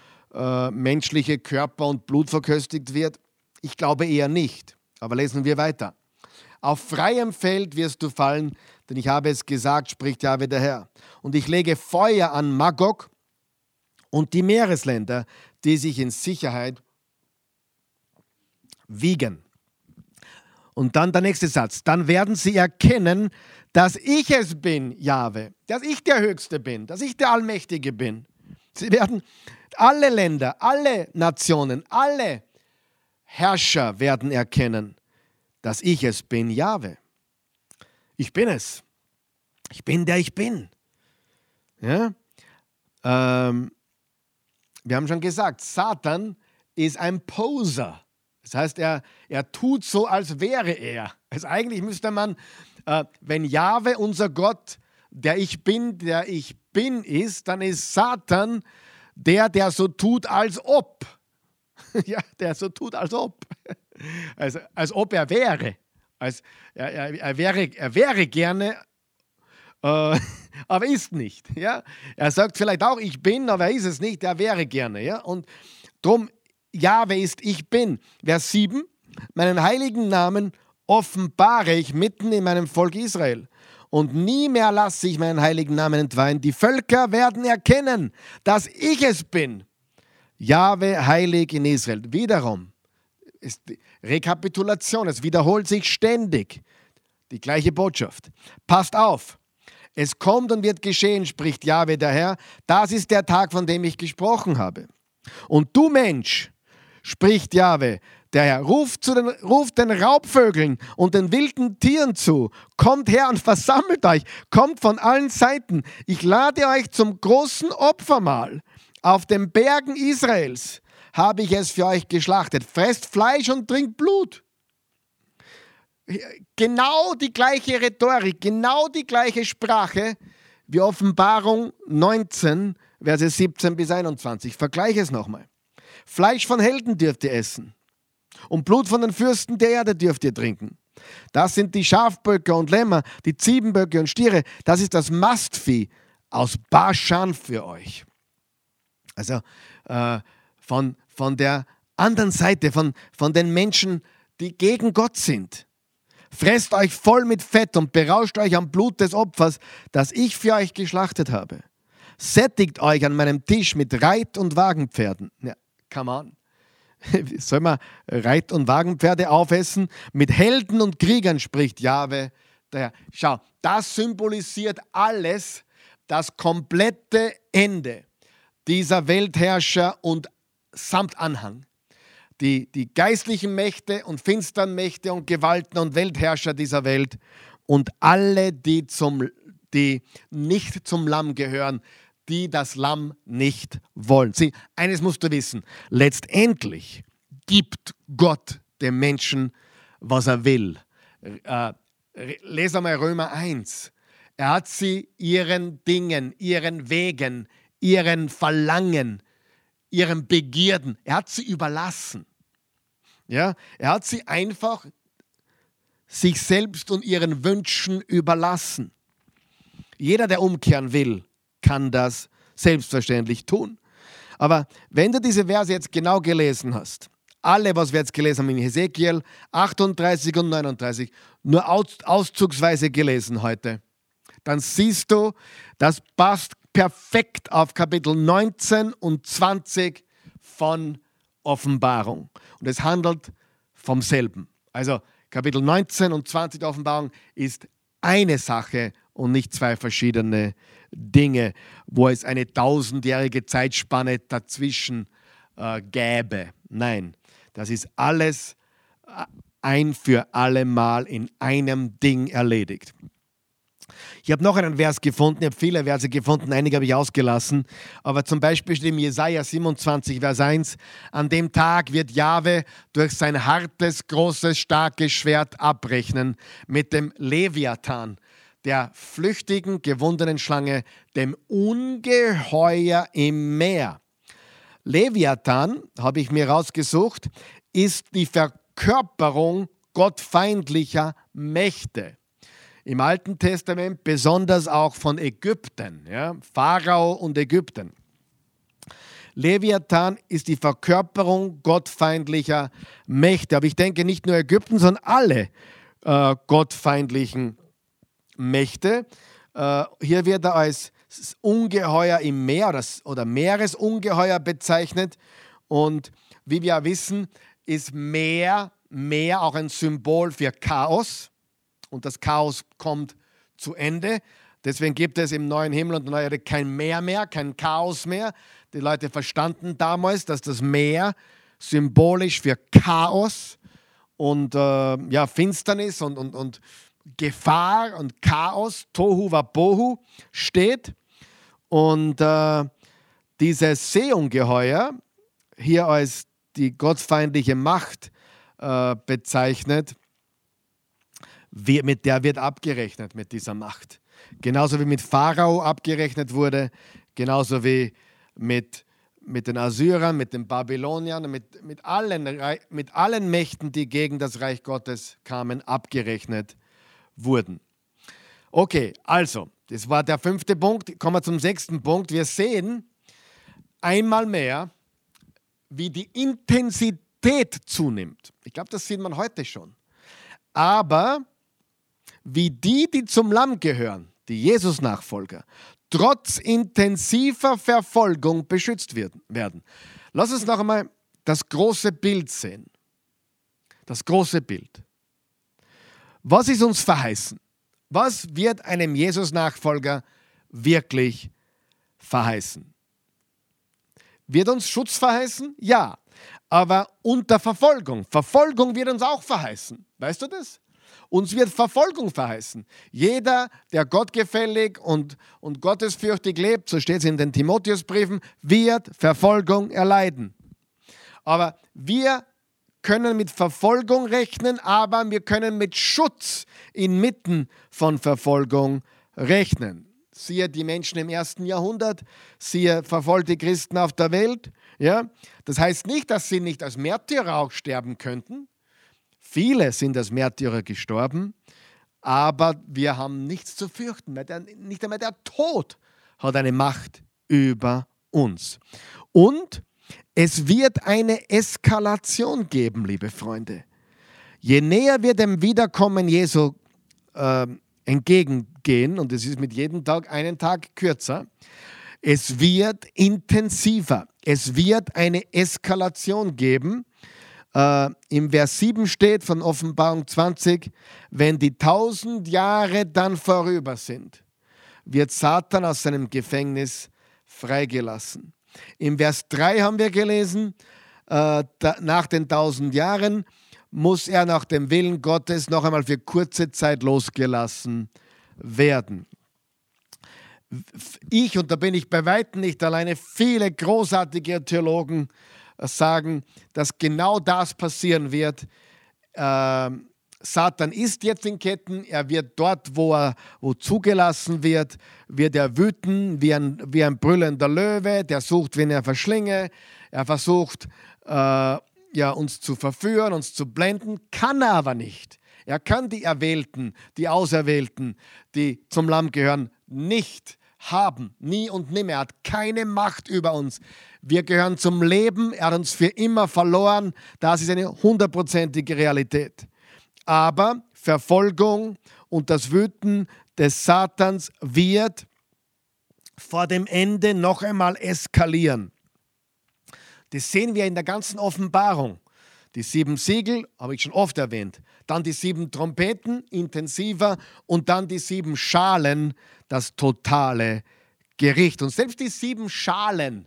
menschliche Körper und Blut verköstigt wird? Ich glaube eher nicht, aber lesen wir weiter. Auf freiem Feld wirst du fallen, denn ich habe es gesagt, spricht Jahwe der Herr. Und ich lege Feuer an Magog und die Meeresländer, die sich in Sicherheit wiegen. Und dann der nächste Satz. Dann werden sie erkennen, dass ich es bin, Jahwe, dass ich der Höchste bin, dass ich der Allmächtige bin. Sie werden alle Länder, alle Nationen, alle Herrscher werden erkennen, dass ich es bin, Jahwe. Ich bin es. Ich bin, der ich bin. Ja? Wir haben schon gesagt, Satan ist ein Poser. Das heißt, er tut so, als wäre er. Also eigentlich müsste man, wenn Jahwe unser Gott, der ich bin ist, dann ist Satan der so tut, als ob. Ja, der so tut, als ob. Also, als ob er wäre. Er wäre gerne, aber ist nicht. Ja? Er sagt vielleicht auch, ich bin, aber er ist es nicht, er wäre gerne. Ja? Und drum, Jahwe ist ich bin. Vers 7, meinen heiligen Namen offenbare ich mitten in meinem Volk Israel. Und nie mehr lasse ich meinen heiligen Namen entweihen. Die Völker werden erkennen, dass ich es bin. Jahwe heilig in Israel. Wiederum, ist Rekapitulation, es wiederholt sich ständig. Die gleiche Botschaft. Passt auf, es kommt und wird geschehen, spricht Jahwe der Herr. Das ist der Tag, von dem ich gesprochen habe. Und du Mensch, spricht Jahwe der Herr, ruft den Raubvögeln und den wilden Tieren zu. Kommt her und versammelt euch, kommt von allen Seiten. Ich lade euch zum großen Opfermahl. Auf den Bergen Israels habe ich es für euch geschlachtet. Fresst Fleisch und trinkt Blut. Genau die gleiche Rhetorik, genau die gleiche Sprache wie Offenbarung 19, Verse 17 bis 21. Vergleiche es nochmal. Fleisch von Helden dürft ihr essen und Blut von den Fürsten der Erde dürft ihr trinken. Das sind die Schafböcke und Lämmer, die Ziebenböcke und Stiere. Das ist das Mastvieh aus Baschan für euch. Also von der anderen Seite, von den Menschen, die gegen Gott sind. Fresst euch voll mit Fett und berauscht euch am Blut des Opfers, das ich für euch geschlachtet habe. Sättigt euch an meinem Tisch mit Reit- und Wagenpferden. Ja, come on. Soll man Reit- und Wagenpferde aufessen? Mit Helden und Kriegern spricht Jahwe. Schau, das symbolisiert alles, das komplette Ende dieser Weltherrscher und samt Anhang. Die geistlichen Mächte und finsteren Mächte und Gewalten und Weltherrscher dieser Welt und alle, die nicht zum Lamm gehören, die das Lamm nicht wollen. Sieh, eines musst du wissen, letztendlich gibt Gott dem Menschen, was er will. Lese mal Römer 1. Er hat sie ihren Dingen, ihren Wegen, ihren Verlangen, ihren Begierden. Er hat sie überlassen. Ja? Er hat sie einfach sich selbst und ihren Wünschen überlassen. Jeder, der umkehren will, kann das selbstverständlich tun. Aber wenn du diese Verse jetzt genau gelesen hast, alle, was wir jetzt gelesen haben in Hesekiel 38 und 39, nur auszugsweise gelesen heute, dann siehst du, das passt perfekt auf Kapitel 19 und 20 von Offenbarung. Und es handelt vom selben. Also Kapitel 19 und 20 der Offenbarung ist eine Sache und nicht zwei verschiedene Dinge, wo es eine 1000-jährige Zeitspanne dazwischen gäbe. Nein, das ist alles ein für alle Mal in einem Ding erledigt. Ich habe noch einen Vers gefunden, ich habe viele Verse gefunden, einige habe ich ausgelassen, aber zum Beispiel steht im Jesaja 27, Vers 1, an dem Tag wird Jahwe durch sein hartes, großes, starkes Schwert abrechnen mit dem Leviathan, der flüchtigen, gewundenen Schlange, dem Ungeheuer im Meer. Leviathan, habe ich mir rausgesucht, ist die Verkörperung gottfeindlicher Mächte. Im Alten Testament besonders auch von Ägypten, ja, Pharao und Ägypten. Leviathan ist die Verkörperung gottfeindlicher Mächte. Aber ich denke nicht nur Ägypten, sondern alle gottfeindlichen Mächte. Hier wird er als Ungeheuer im Meer oder Meeresungeheuer bezeichnet. Und wie wir ja wissen, ist Meer auch ein Symbol für Chaos. Und das Chaos kommt zu Ende. Deswegen gibt es im neuen Himmel und der neuen Erde kein Meer mehr, kein Chaos mehr. Die Leute verstanden damals, dass das Meer symbolisch für Chaos und Finsternis und Gefahr und Chaos, Tohu wa Bohu, steht. Und dieses Seeungeheuer, hier als die gottfeindliche Macht bezeichnet, mit der wird abgerechnet, mit dieser Macht. Genauso wie mit Pharao abgerechnet wurde, genauso wie mit den Assyrern, mit den Babyloniern, mit allen Mächten, die gegen das Reich Gottes kamen, abgerechnet wurden. Okay, also, das war der 5. Punkt. Kommen wir zum 6. Punkt. Wir sehen einmal mehr, wie die Intensität zunimmt. Ich glaube, das sieht man heute schon. Aber wie die zum Lamm gehören, die Jesus-Nachfolger, trotz intensiver Verfolgung beschützt werden. Lass uns noch einmal das große Bild sehen. Das große Bild. Was ist uns verheißen? Was wird einem Jesus-Nachfolger wirklich verheißen? Wird uns Schutz verheißen? Ja, aber unter Verfolgung. Verfolgung wird uns auch verheißen. Weißt du das? Uns wird Verfolgung verheißen. Jeder, der gottgefällig und gottesfürchtig lebt, so steht es in den Timotheusbriefen, wird Verfolgung erleiden. Aber wir können mit Verfolgung rechnen, aber wir können mit Schutz inmitten von Verfolgung rechnen. Siehe die Menschen im 1. Jahrhundert, siehe verfolgte Christen auf der Welt. Ja? Das heißt nicht, dass sie nicht als Märtyrer auch sterben könnten. Viele sind als Märtyrer gestorben, aber wir haben nichts zu fürchten, weil nicht einmal der Tod hat eine Macht über uns. Und es wird eine Eskalation geben, liebe Freunde. Je näher wir dem Wiederkommen Jesu entgegengehen, und es ist mit jedem Tag einen Tag kürzer, es wird intensiver. Es wird eine Eskalation geben. Im Vers 7 steht von Offenbarung 20, wenn die 1000 Jahre dann vorüber sind, wird Satan aus seinem Gefängnis freigelassen. Im Vers 3 haben wir gelesen, nach den 1000 Jahren muss er nach dem Willen Gottes noch einmal für kurze Zeit losgelassen werden. Und da bin ich bei weitem nicht alleine, viele großartige Theologen sagen, dass genau das passieren wird. Satan ist jetzt in Ketten, er wird dort, wo zugelassen wird, wird er wüten wie ein brüllender Löwe, der sucht, wen er verschlinge. Er versucht, uns zu verführen, uns zu blenden, kann er aber nicht. Er kann die Erwählten, die Auserwählten, die zum Lamm gehören, nicht haben. Nie und nimmer. Er hat keine Macht über uns. Wir gehören zum Leben. Er hat uns für immer verloren. Das ist eine 100%ige Realität. Aber Verfolgung und das Wüten des Satans wird vor dem Ende noch einmal eskalieren. Das sehen wir in der ganzen Offenbarung. Die 7 Siegel, habe ich schon oft erwähnt. Dann die 7 Trompeten, intensiver. Und dann die 7 Schalen, das totale Gericht. Und selbst die 7 Schalen,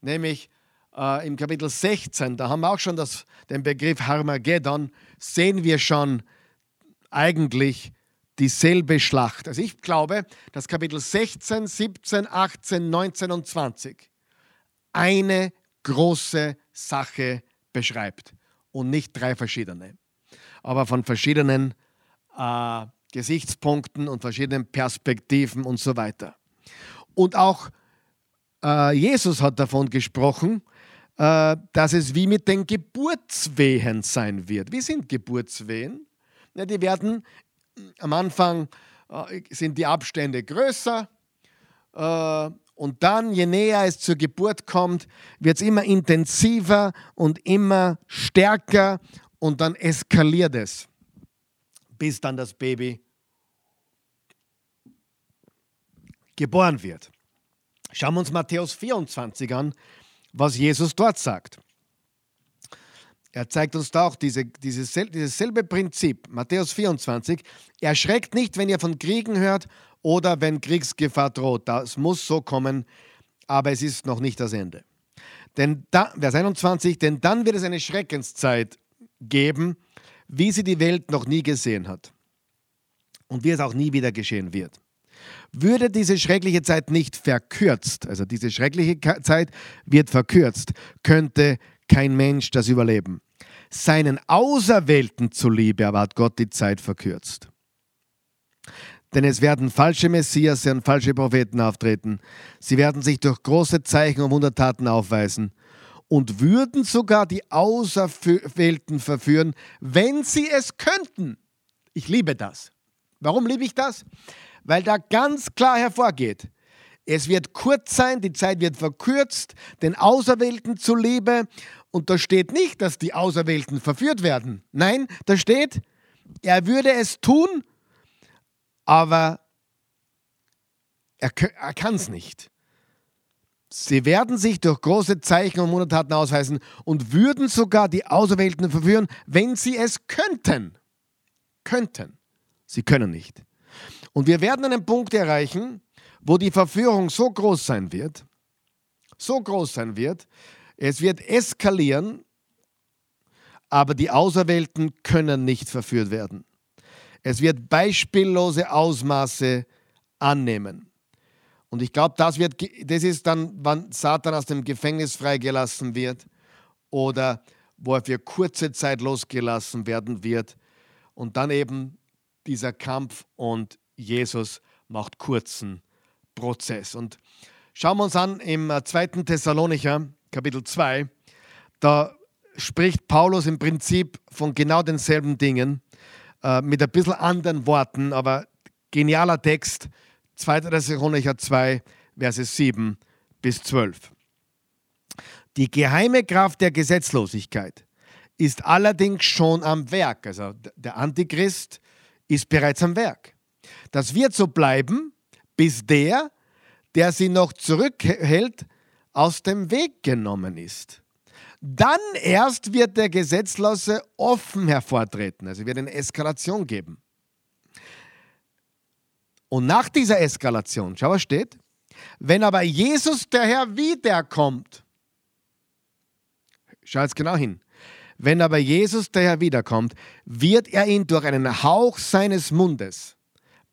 nämlich im Kapitel 16, da haben wir auch schon den Begriff Armageddon, sehen wir schon eigentlich dieselbe Schlacht. Also ich glaube, dass Kapitel 16, 17, 18, 19 und 20 eine große Sache beschreibt und nicht 3 verschiedene. Aber von verschiedenen Gesichtspunkten und verschiedenen Perspektiven und so weiter. Und auch Jesus hat davon gesprochen, dass es wie mit den Geburtswehen sein wird. Wie sind Geburtswehen? Ja, die werden am Anfang sind die Abstände größer und dann, je näher es zur Geburt kommt, wird es immer intensiver und immer stärker und dann eskaliert es, bis dann das Baby geboren wird. Schauen wir uns Matthäus 24 an, was Jesus dort sagt. Er zeigt uns da auch dieses selbe Prinzip. Matthäus 24. Erschreckt nicht, wenn ihr von Kriegen hört oder wenn Kriegsgefahr droht. Das muss so kommen, aber es ist noch nicht das Ende. Vers 21. Denn dann wird es eine Schreckenszeit geben, wie sie die Welt noch nie gesehen hat. Und wie es auch nie wieder geschehen wird. Würde diese schreckliche Zeit nicht verkürzt, also diese schreckliche Zeit wird verkürzt, könnte kein Mensch das überleben. Seinen Auserwählten zuliebe aber hat Gott die Zeit verkürzt. Denn es werden falsche Messias und falsche Propheten auftreten. Sie werden sich durch große Zeichen und Wundertaten aufweisen und würden sogar die Auserwählten verführen, wenn sie es könnten. Ich liebe das. Warum liebe ich das? Weil da ganz klar hervorgeht, es wird kurz sein, die Zeit wird verkürzt, den Auserwählten zuliebe. Und da steht nicht, dass die Auserwählten verführt werden. Nein, da steht, er würde es tun, aber er kann es nicht. Sie werden sich durch große Zeichen und Wundertaten ausweisen und würden sogar die Auserwählten verführen, wenn sie es könnten. Könnten. Sie können nicht. Und wir werden einen Punkt erreichen, wo die Verführung so groß sein wird, es wird eskalieren, aber die Auserwählten können nicht verführt werden. Es wird beispiellose Ausmaße annehmen. Und ich glaube, das ist dann, wann Satan aus dem Gefängnis freigelassen wird oder wo er für kurze Zeit losgelassen werden wird. Und dann eben dieser Kampf und Jesus macht kurzen Prozess. Und schauen wir uns an im 2. Thessalonicher, Kapitel 2. Da spricht Paulus im Prinzip von genau denselben Dingen, mit ein bisschen anderen Worten, aber genialer Text, 2. Thessalonicher 2, Verse 7 bis 12. Die geheime Kraft der Gesetzlosigkeit ist allerdings schon am Werk. Also der Antichrist ist bereits am Werk. Das wird so bleiben, bis der sie noch zurückhält, aus dem Weg genommen ist. Dann erst wird der Gesetzlose offen hervortreten. Also wird eine Eskalation geben. Und nach dieser Eskalation, schau, was steht, wenn aber Jesus der Herr wiederkommt, schau jetzt genau hin, wenn aber Jesus der Herr wiederkommt, wird er ihn durch einen Hauch seines Mundes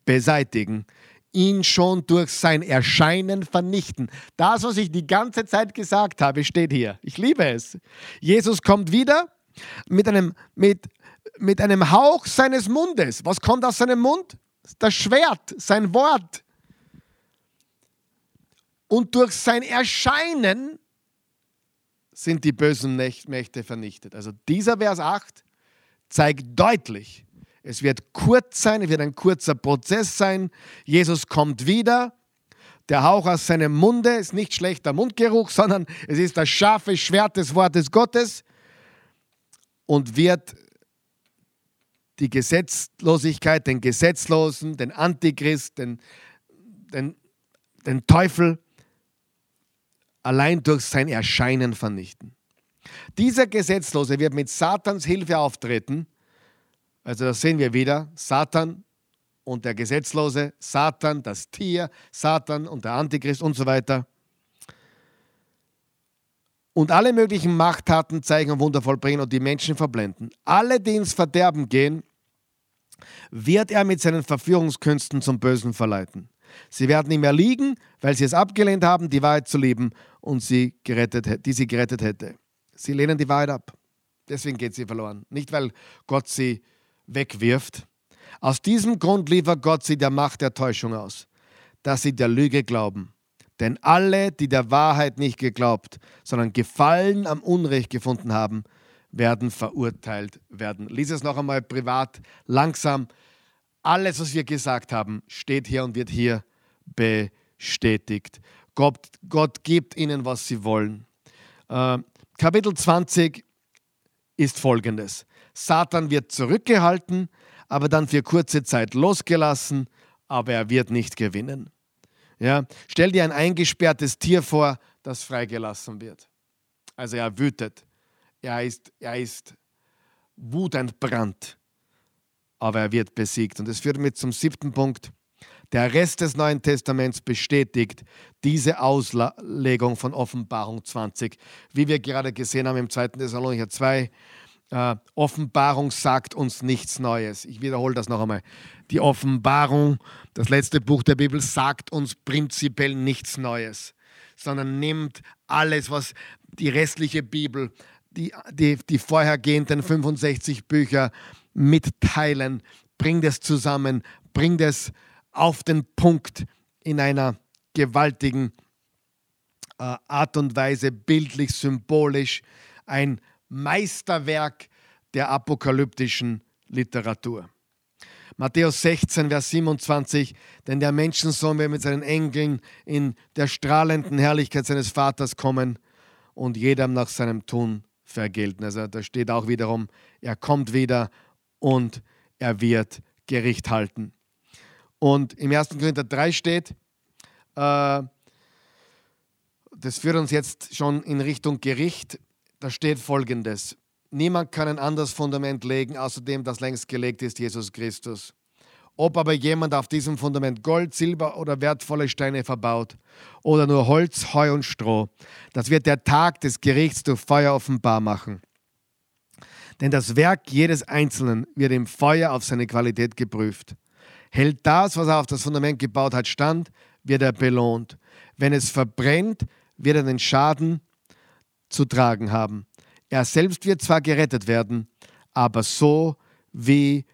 beseitigen, ihn schon durch sein Erscheinen vernichten. Das, was ich die ganze Zeit gesagt habe, steht hier. Ich liebe es. Jesus kommt wieder mit einem Hauch seines Mundes. Was kommt aus seinem Mund? Das Schwert, sein Wort. Und durch sein Erscheinen sind die bösen Mächte vernichtet. Also dieser Vers 8 zeigt deutlich, es wird kurz sein, es wird ein kurzer Prozess sein. Jesus kommt wieder, Der Hauch aus seinem Munde ist nicht schlechter Mundgeruch, sondern es ist das scharfe Schwert des Wortes Gottes und wird die Gesetzlosigkeit, den Gesetzlosen, den Antichrist, den Teufel allein durch sein Erscheinen vernichten. Dieser Gesetzlose wird mit Satans Hilfe auftreten. Also das sehen wir wieder. Satan und der Gesetzlose, Satan, das Tier, Satan und der Antichrist und so weiter. Und alle möglichen Machttaten zeigen und Wunder vollbringen und die Menschen verblenden. Alle, die ins Verderben gehen, wird er mit seinen Verführungskünsten zum Bösen verleiten. Sie werden ihm erliegen, weil sie es abgelehnt haben, die Wahrheit zu lieben und sie gerettet hätte. Sie lehnen die Wahrheit ab. Deswegen geht sie verloren. Nicht, weil Gott sie wegwirft. Aus diesem Grund liefert Gott sie der Macht der Täuschung aus, dass sie der Lüge glauben. Denn alle, die der Wahrheit nicht geglaubt, sondern Gefallen am Unrecht gefunden haben, werden verurteilt werden. Lies es noch einmal privat, langsam. Alles, was wir gesagt haben, steht hier und wird hier bestätigt. Gott gibt ihnen, was sie wollen. Kapitel 20 ist folgendes. Satan wird zurückgehalten, aber dann für kurze Zeit losgelassen, aber er wird nicht gewinnen. Ja? Stell dir ein eingesperrtes Tier vor, das freigelassen wird. Also er wütet. Er ist wutentbrannt. Aber er wird besiegt. Und das führt mich zum 7. Punkt. Der Rest des Neuen Testaments bestätigt diese Auslegung von Offenbarung 20. Wie wir gerade gesehen haben im 2. Thessalonicher 2, Offenbarung sagt uns nichts Neues. Ich wiederhole das noch einmal. Die Offenbarung, das letzte Buch der Bibel, sagt uns prinzipiell nichts Neues, sondern nimmt alles, was die restliche Bibel, die vorhergehenden 65 Bücher mitteilen, bringt es zusammen, bringt es auf den Punkt in einer gewaltigen Art und Weise, bildlich, symbolisch, ein Meisterwerk der apokalyptischen Literatur. Matthäus 16, Vers 27, denn der Menschensohn wird mit seinen Engeln in der strahlenden Herrlichkeit seines Vaters kommen und jedem nach seinem Tun vergelten. Also da steht auch wiederum, er kommt wieder und er wird Gericht halten. Und im 1. Korinther 3 steht, das führt uns jetzt schon in Richtung Gericht, da steht Folgendes. Niemand kann ein anderes Fundament legen, außer dem, das längst gelegt ist, Jesus Christus. Ob aber jemand auf diesem Fundament Gold, Silber oder wertvolle Steine verbaut oder nur Holz, Heu und Stroh, das wird der Tag des Gerichts durch Feuer offenbar machen. Denn das Werk jedes Einzelnen wird im Feuer auf seine Qualität geprüft. Hält das, was er auf das Fundament gebaut hat, stand, wird er belohnt. Wenn es verbrennt, wird er den Schaden zu tragen haben. Er selbst wird zwar gerettet werden, aber so wie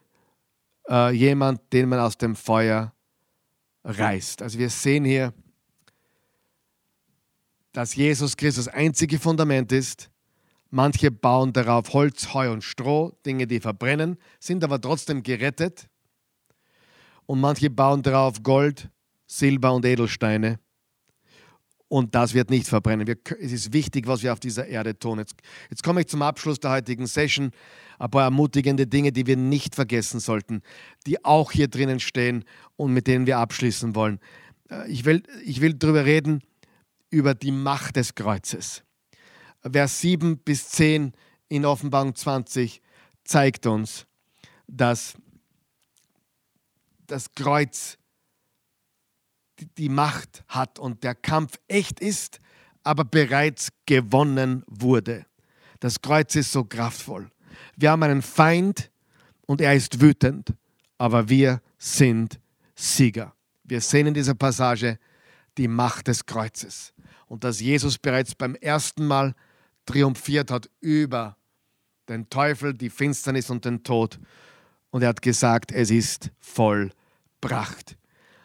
jemand, den man aus dem Feuer reißt. Also wir sehen hier, dass Jesus Christus das einzige Fundament ist. Manche bauen darauf Holz, Heu und Stroh, Dinge, die verbrennen, sind aber trotzdem gerettet. Und manche bauen darauf Gold, Silber und Edelsteine. Und das wird nicht verbrennen. Es ist wichtig, was wir auf dieser Erde tun. Jetzt komme ich zum Abschluss der heutigen Session. Ein paar ermutigende Dinge, die wir nicht vergessen sollten, die auch hier drinnen stehen und mit denen wir abschließen wollen. Ich will darüber reden, über die Macht des Kreuzes. Vers 7 bis 10 in Offenbarung 20 zeigt uns, dass das Kreuz die Macht hat und der Kampf echt ist, aber bereits gewonnen wurde. Das Kreuz ist so kraftvoll. Wir haben einen Feind und er ist wütend, aber wir sind Sieger. Wir sehen in dieser Passage die Macht des Kreuzes und dass Jesus bereits beim ersten Mal triumphiert hat über den Teufel, die Finsternis und den Tod. Und er hat gesagt, es ist vollbracht.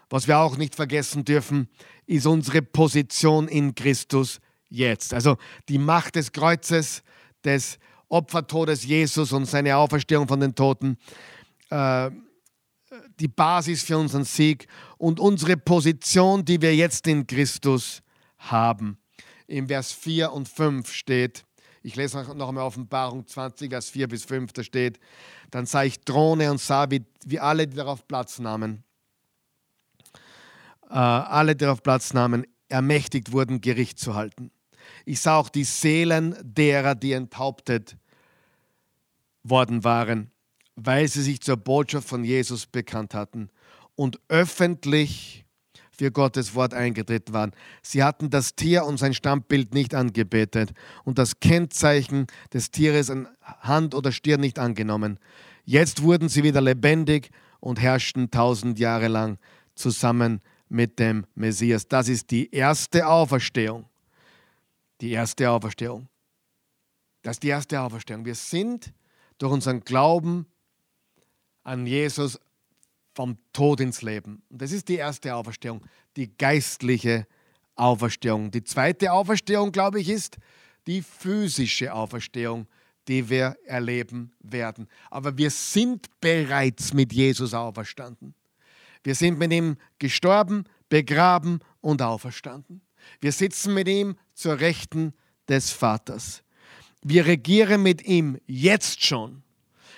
Was wir auch nicht vergessen dürfen, ist unsere Position in Christus jetzt. Also die Macht des Kreuzes, des Opfertodes Jesus und seine Auferstehung von den Toten die Basis für unseren Sieg und unsere Position, die wir jetzt in Christus haben. Im Vers 4 und 5 steht, ich lese noch einmal Offenbarung 20, Vers 4 bis 5, da steht, dann sah ich Throne und sah, wie alle, die darauf Platz nahmen, ermächtigt wurden, Gericht zu halten. Ich sah auch die Seelen derer, die enthauptet worden waren, weil sie sich zur Botschaft von Jesus bekannt hatten und öffentlich für Gottes Wort eingetreten waren. Sie hatten das Tier und sein Standbild nicht angebetet und das Kennzeichen des Tieres an Hand oder Stirn nicht angenommen. Jetzt wurden sie wieder lebendig und herrschten 1000 Jahre lang zusammen mit dem Messias. Das ist die erste Auferstehung. Wir sind durch unseren Glauben an Jesus vom Tod ins Leben. Und das ist die erste Auferstehung, die geistliche Auferstehung. Die zweite Auferstehung, glaube ich, ist die physische Auferstehung, die wir erleben werden. Aber wir sind bereits mit Jesus auferstanden. Wir sind mit ihm gestorben, begraben und auferstanden. Wir sitzen mit ihm zur Rechten des Vaters. Wir regieren mit ihm jetzt schon.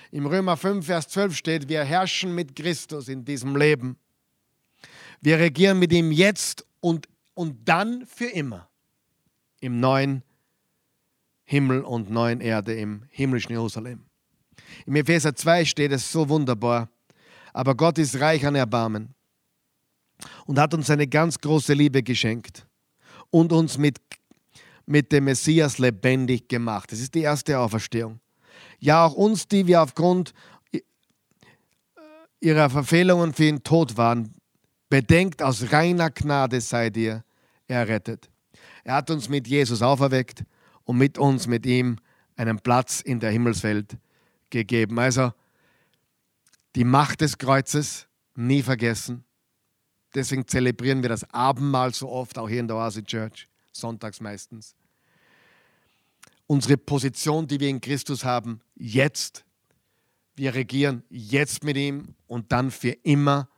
Im Römer 5, Vers 12 steht, wir herrschen mit Christus in diesem Leben. Wir regieren mit ihm jetzt und dann für immer. Im neuen Himmel und neuen Erde, im himmlischen Jerusalem. Im Epheser 2 steht es so wunderbar. Aber Gott ist reich an Erbarmen und hat uns eine ganz große Liebe geschenkt und uns mit dem Messias lebendig gemacht. Das ist die erste Auferstehung. Ja, auch uns, die wir aufgrund ihrer Verfehlungen für ihn tot waren, bedenkt, aus reiner Gnade seid ihr errettet. Er hat uns mit Jesus auferweckt und mit uns, mit ihm, einen Platz in der Himmelswelt gegeben. Also, die Macht des Kreuzes nie vergessen. Deswegen zelebrieren wir das Abendmahl so oft, auch hier in der Oasis Church, sonntags meistens. Unsere Position, die wir in Christus haben, jetzt. Wir regieren jetzt mit ihm und dann für immer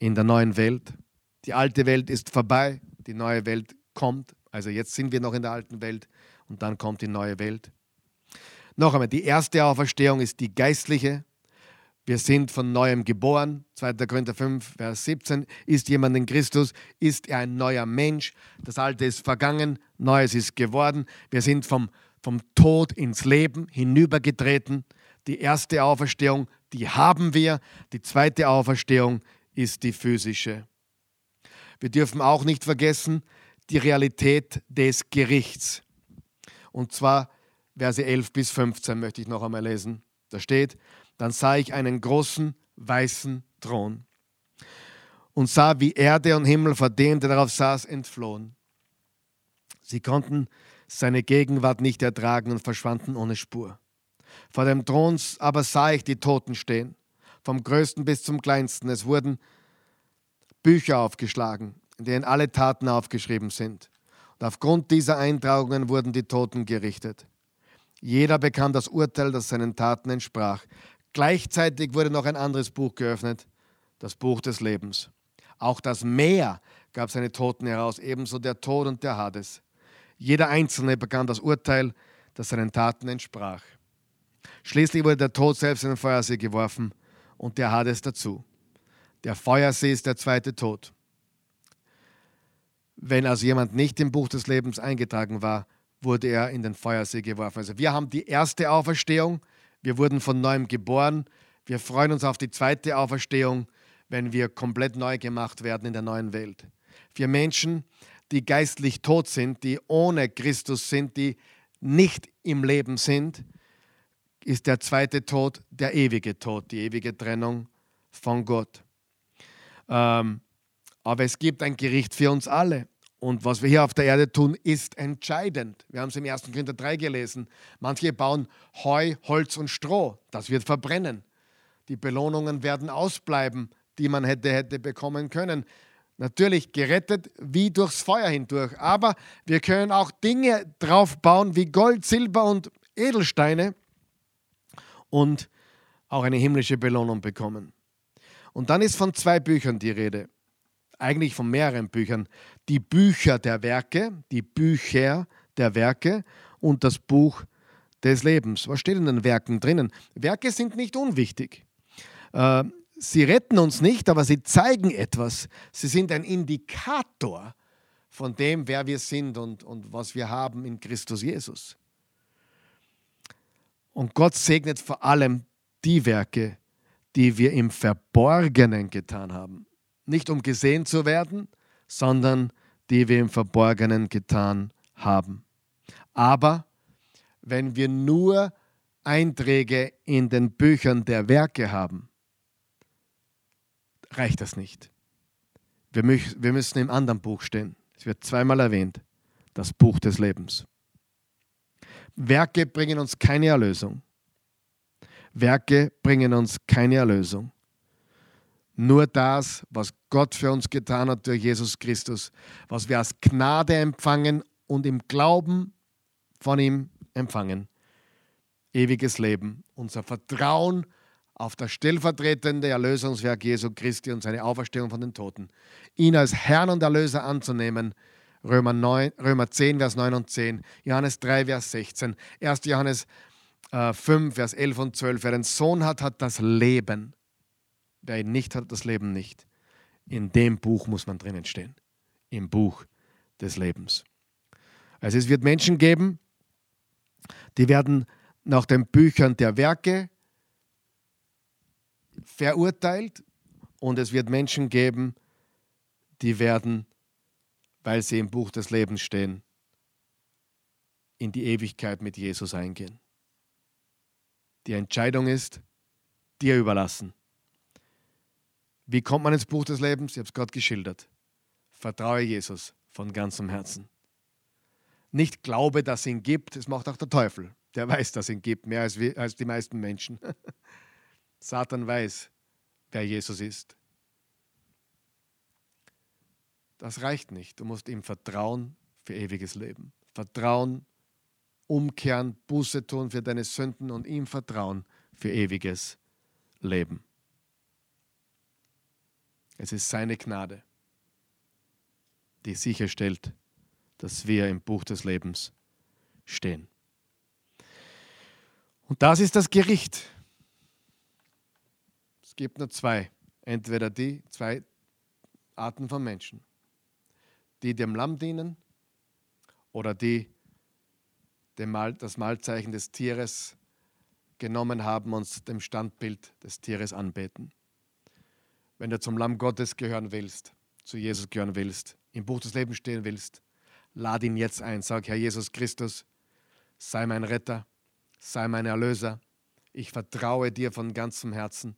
in der neuen Welt. Die alte Welt ist vorbei, die neue Welt kommt. Also jetzt sind wir noch in der alten Welt und dann kommt die neue Welt. Noch einmal, die erste Auferstehung ist die geistliche. Wir sind von Neuem geboren. 2. Korinther 5, Vers 17. Ist jemand in Christus, ist er ein neuer Mensch. Das Alte ist vergangen, Neues ist geworden. Wir sind vom Tod ins Leben hinübergetreten. Die erste Auferstehung, die haben wir. Die zweite Auferstehung ist die physische. Wir dürfen auch nicht vergessen, die Realität des Gerichts. Und zwar Verse 11 bis 15 möchte ich noch einmal lesen. Da steht: Dann sah ich einen großen weißen Thron und sah, wie Erde und Himmel vor dem, der darauf saß, entflohen. Sie konnten seine Gegenwart nicht ertragen und verschwanden ohne Spur. Vor dem Thron aber sah ich die Toten stehen, vom Größten bis zum Kleinsten. Es wurden Bücher aufgeschlagen, in denen alle Taten aufgeschrieben sind. Und aufgrund dieser Eintragungen wurden die Toten gerichtet. Jeder bekam das Urteil, das seinen Taten entsprach. Gleichzeitig wurde noch ein anderes Buch geöffnet, das Buch des Lebens. Auch das Meer gab seine Toten heraus, ebenso der Tod und der Hades. Jeder Einzelne bekam das Urteil, das seinen Taten entsprach. Schließlich wurde der Tod selbst in den Feuersee geworfen und der Hades dazu. Der Feuersee ist der zweite Tod. Wenn also jemand nicht im Buch des Lebens eingetragen war, wurde er in den Feuersee geworfen. Also wir haben die erste Auferstehung. Wir wurden von Neuem geboren. Wir freuen uns auf die zweite Auferstehung, wenn wir komplett neu gemacht werden in der neuen Welt. Für Menschen, die geistlich tot sind, die ohne Christus sind, die nicht im Leben sind, ist der zweite Tod der ewige Tod, die ewige Trennung von Gott. Aber es gibt ein Gericht für uns alle. Und was wir hier auf der Erde tun, ist entscheidend. Wir haben es im 1. Korinther 3 gelesen. Manche bauen Heu, Holz und Stroh. Das wird verbrennen. Die Belohnungen werden ausbleiben, die man hätte bekommen können. Natürlich gerettet wie durchs Feuer hindurch. Aber wir können auch Dinge draufbauen wie Gold, Silber und Edelsteine und auch eine himmlische Belohnung bekommen. Und dann ist von zwei Büchern die Rede, eigentlich von mehreren Büchern. Die Bücher der Werke, die Bücher der Werke und das Buch des Lebens. Was steht in den Werken drinnen? Werke sind nicht unwichtig. Sie retten uns nicht, aber sie zeigen etwas. Sie sind ein Indikator von dem, wer wir sind und was wir haben in Christus Jesus. Und Gott segnet vor allem die Werke, die wir im Verborgenen getan haben. Nicht um gesehen zu werden, sondern die wir im Verborgenen getan haben. Aber wenn wir nur Einträge in den Büchern der Werke haben, reicht das nicht. Wir müssen im anderen Buch stehen. Es wird zweimal erwähnt, das Buch des Lebens. Werke bringen uns keine Erlösung. Werke bringen uns keine Erlösung. Nur das, was Gott für uns getan hat durch Jesus Christus, was wir als Gnade empfangen und im Glauben von ihm empfangen. Ewiges Leben, unser Vertrauen auf das stellvertretende Erlösungswerk Jesu Christi und seine Auferstehung von den Toten. Ihn als Herrn und Erlöser anzunehmen, Römer 10, Vers 9 und 10, Johannes 3, Vers 16, 1. Johannes 5, Vers 11 und 12. Wer den Sohn hat, hat das Leben. Wer ihn nicht hat, hat das Leben nicht. In dem Buch muss man drinnen stehen. Im Buch des Lebens. Also es wird Menschen geben, die werden nach den Büchern der Werke verurteilt, und es wird Menschen geben, die werden, weil sie im Buch des Lebens stehen, in die Ewigkeit mit Jesus eingehen. Die Entscheidung ist dir überlassen. Wie kommt man ins Buch des Lebens? Ich habe es gerade geschildert. Vertraue Jesus von ganzem Herzen. Nicht glaube, dass es ihn gibt, das macht auch der Teufel. Der weiß, dass es ihn gibt, mehr als die meisten Menschen. Satan weiß, wer Jesus ist. Das reicht nicht. Du musst ihm vertrauen für ewiges Leben. Vertrauen, umkehren, Buße tun für deine Sünden und ihm vertrauen für ewiges Leben. Es ist seine Gnade, die sicherstellt, dass wir im Buch des Lebens stehen. Und das ist das Gericht. Es gibt nur zwei, entweder die zwei Arten von Menschen, die dem Lamm dienen oder die das Mahlzeichen des Tieres genommen haben und dem Standbild des Tieres anbeten. Wenn du zum Lamm Gottes gehören willst, zu Jesus gehören willst, im Buch des Lebens stehen willst, lad ihn jetzt ein. Sag, Herr Jesus Christus, sei mein Retter, sei mein Erlöser. Ich vertraue dir von ganzem Herzen.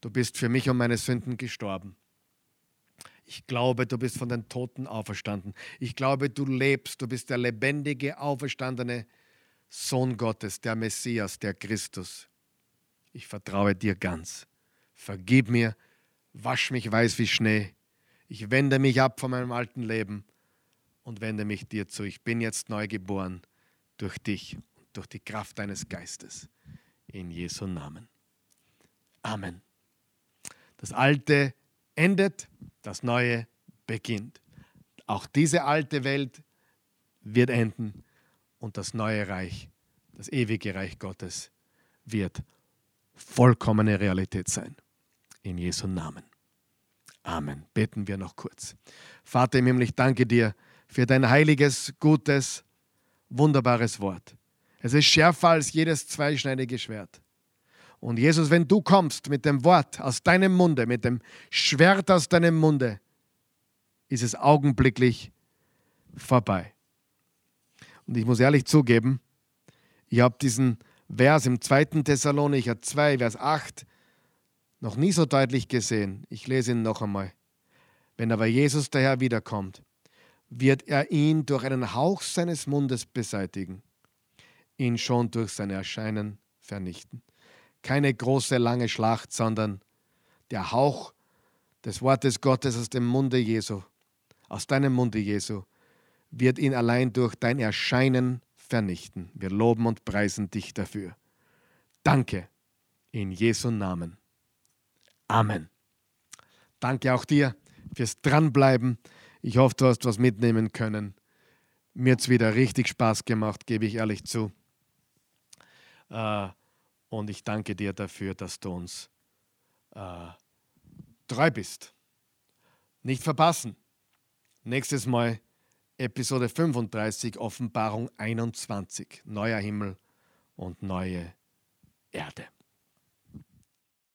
Du bist für mich und meine Sünden gestorben. Ich glaube, du bist von den Toten auferstanden. Ich glaube, du lebst. Du bist der lebendige, auferstandene Sohn Gottes, der Messias, der Christus. Ich vertraue dir ganz. Vergib mir, wasch mich weiß wie Schnee. Ich wende mich ab von meinem alten Leben und wende mich dir zu. Ich bin jetzt neu geboren durch dich und durch die Kraft deines Geistes. In Jesu Namen. Amen. Das Alte endet, das Neue beginnt. Auch diese alte Welt wird enden und das neue Reich, das ewige Reich Gottes, wird vollkommene Realität sein. In Jesu Namen. Amen. Beten wir noch kurz. Vater im Himmel, ich danke dir für dein heiliges, gutes, wunderbares Wort. Es ist schärfer als jedes zweischneidige Schwert. Und Jesus, wenn du kommst mit dem Wort aus deinem Munde, mit dem Schwert aus deinem Munde, ist es augenblicklich vorbei. Und ich muss ehrlich zugeben, ich habe diesen Vers im 2. Thessalonicher 2, Vers 8 noch nie so deutlich gesehen. Ich lese ihn noch einmal. Wenn aber Jesus daher wiederkommt, wird er ihn durch einen Hauch seines Mundes beseitigen, ihn schon durch sein Erscheinen vernichten. Keine große, lange Schlacht, sondern der Hauch des Wortes Gottes aus dem Munde Jesu, aus deinem Munde Jesu, wird ihn allein durch dein Erscheinen vernichten. Wir loben und preisen dich dafür. Danke in Jesu Namen. Amen. Danke auch dir fürs Dranbleiben. Ich hoffe, du hast was mitnehmen können. Mir hat es wieder richtig Spaß gemacht, gebe ich ehrlich zu. Und ich danke dir dafür, dass du uns treu bist. Nicht verpassen. Nächstes Mal Episode 35, Offenbarung 21. Neuer Himmel und neue Erde.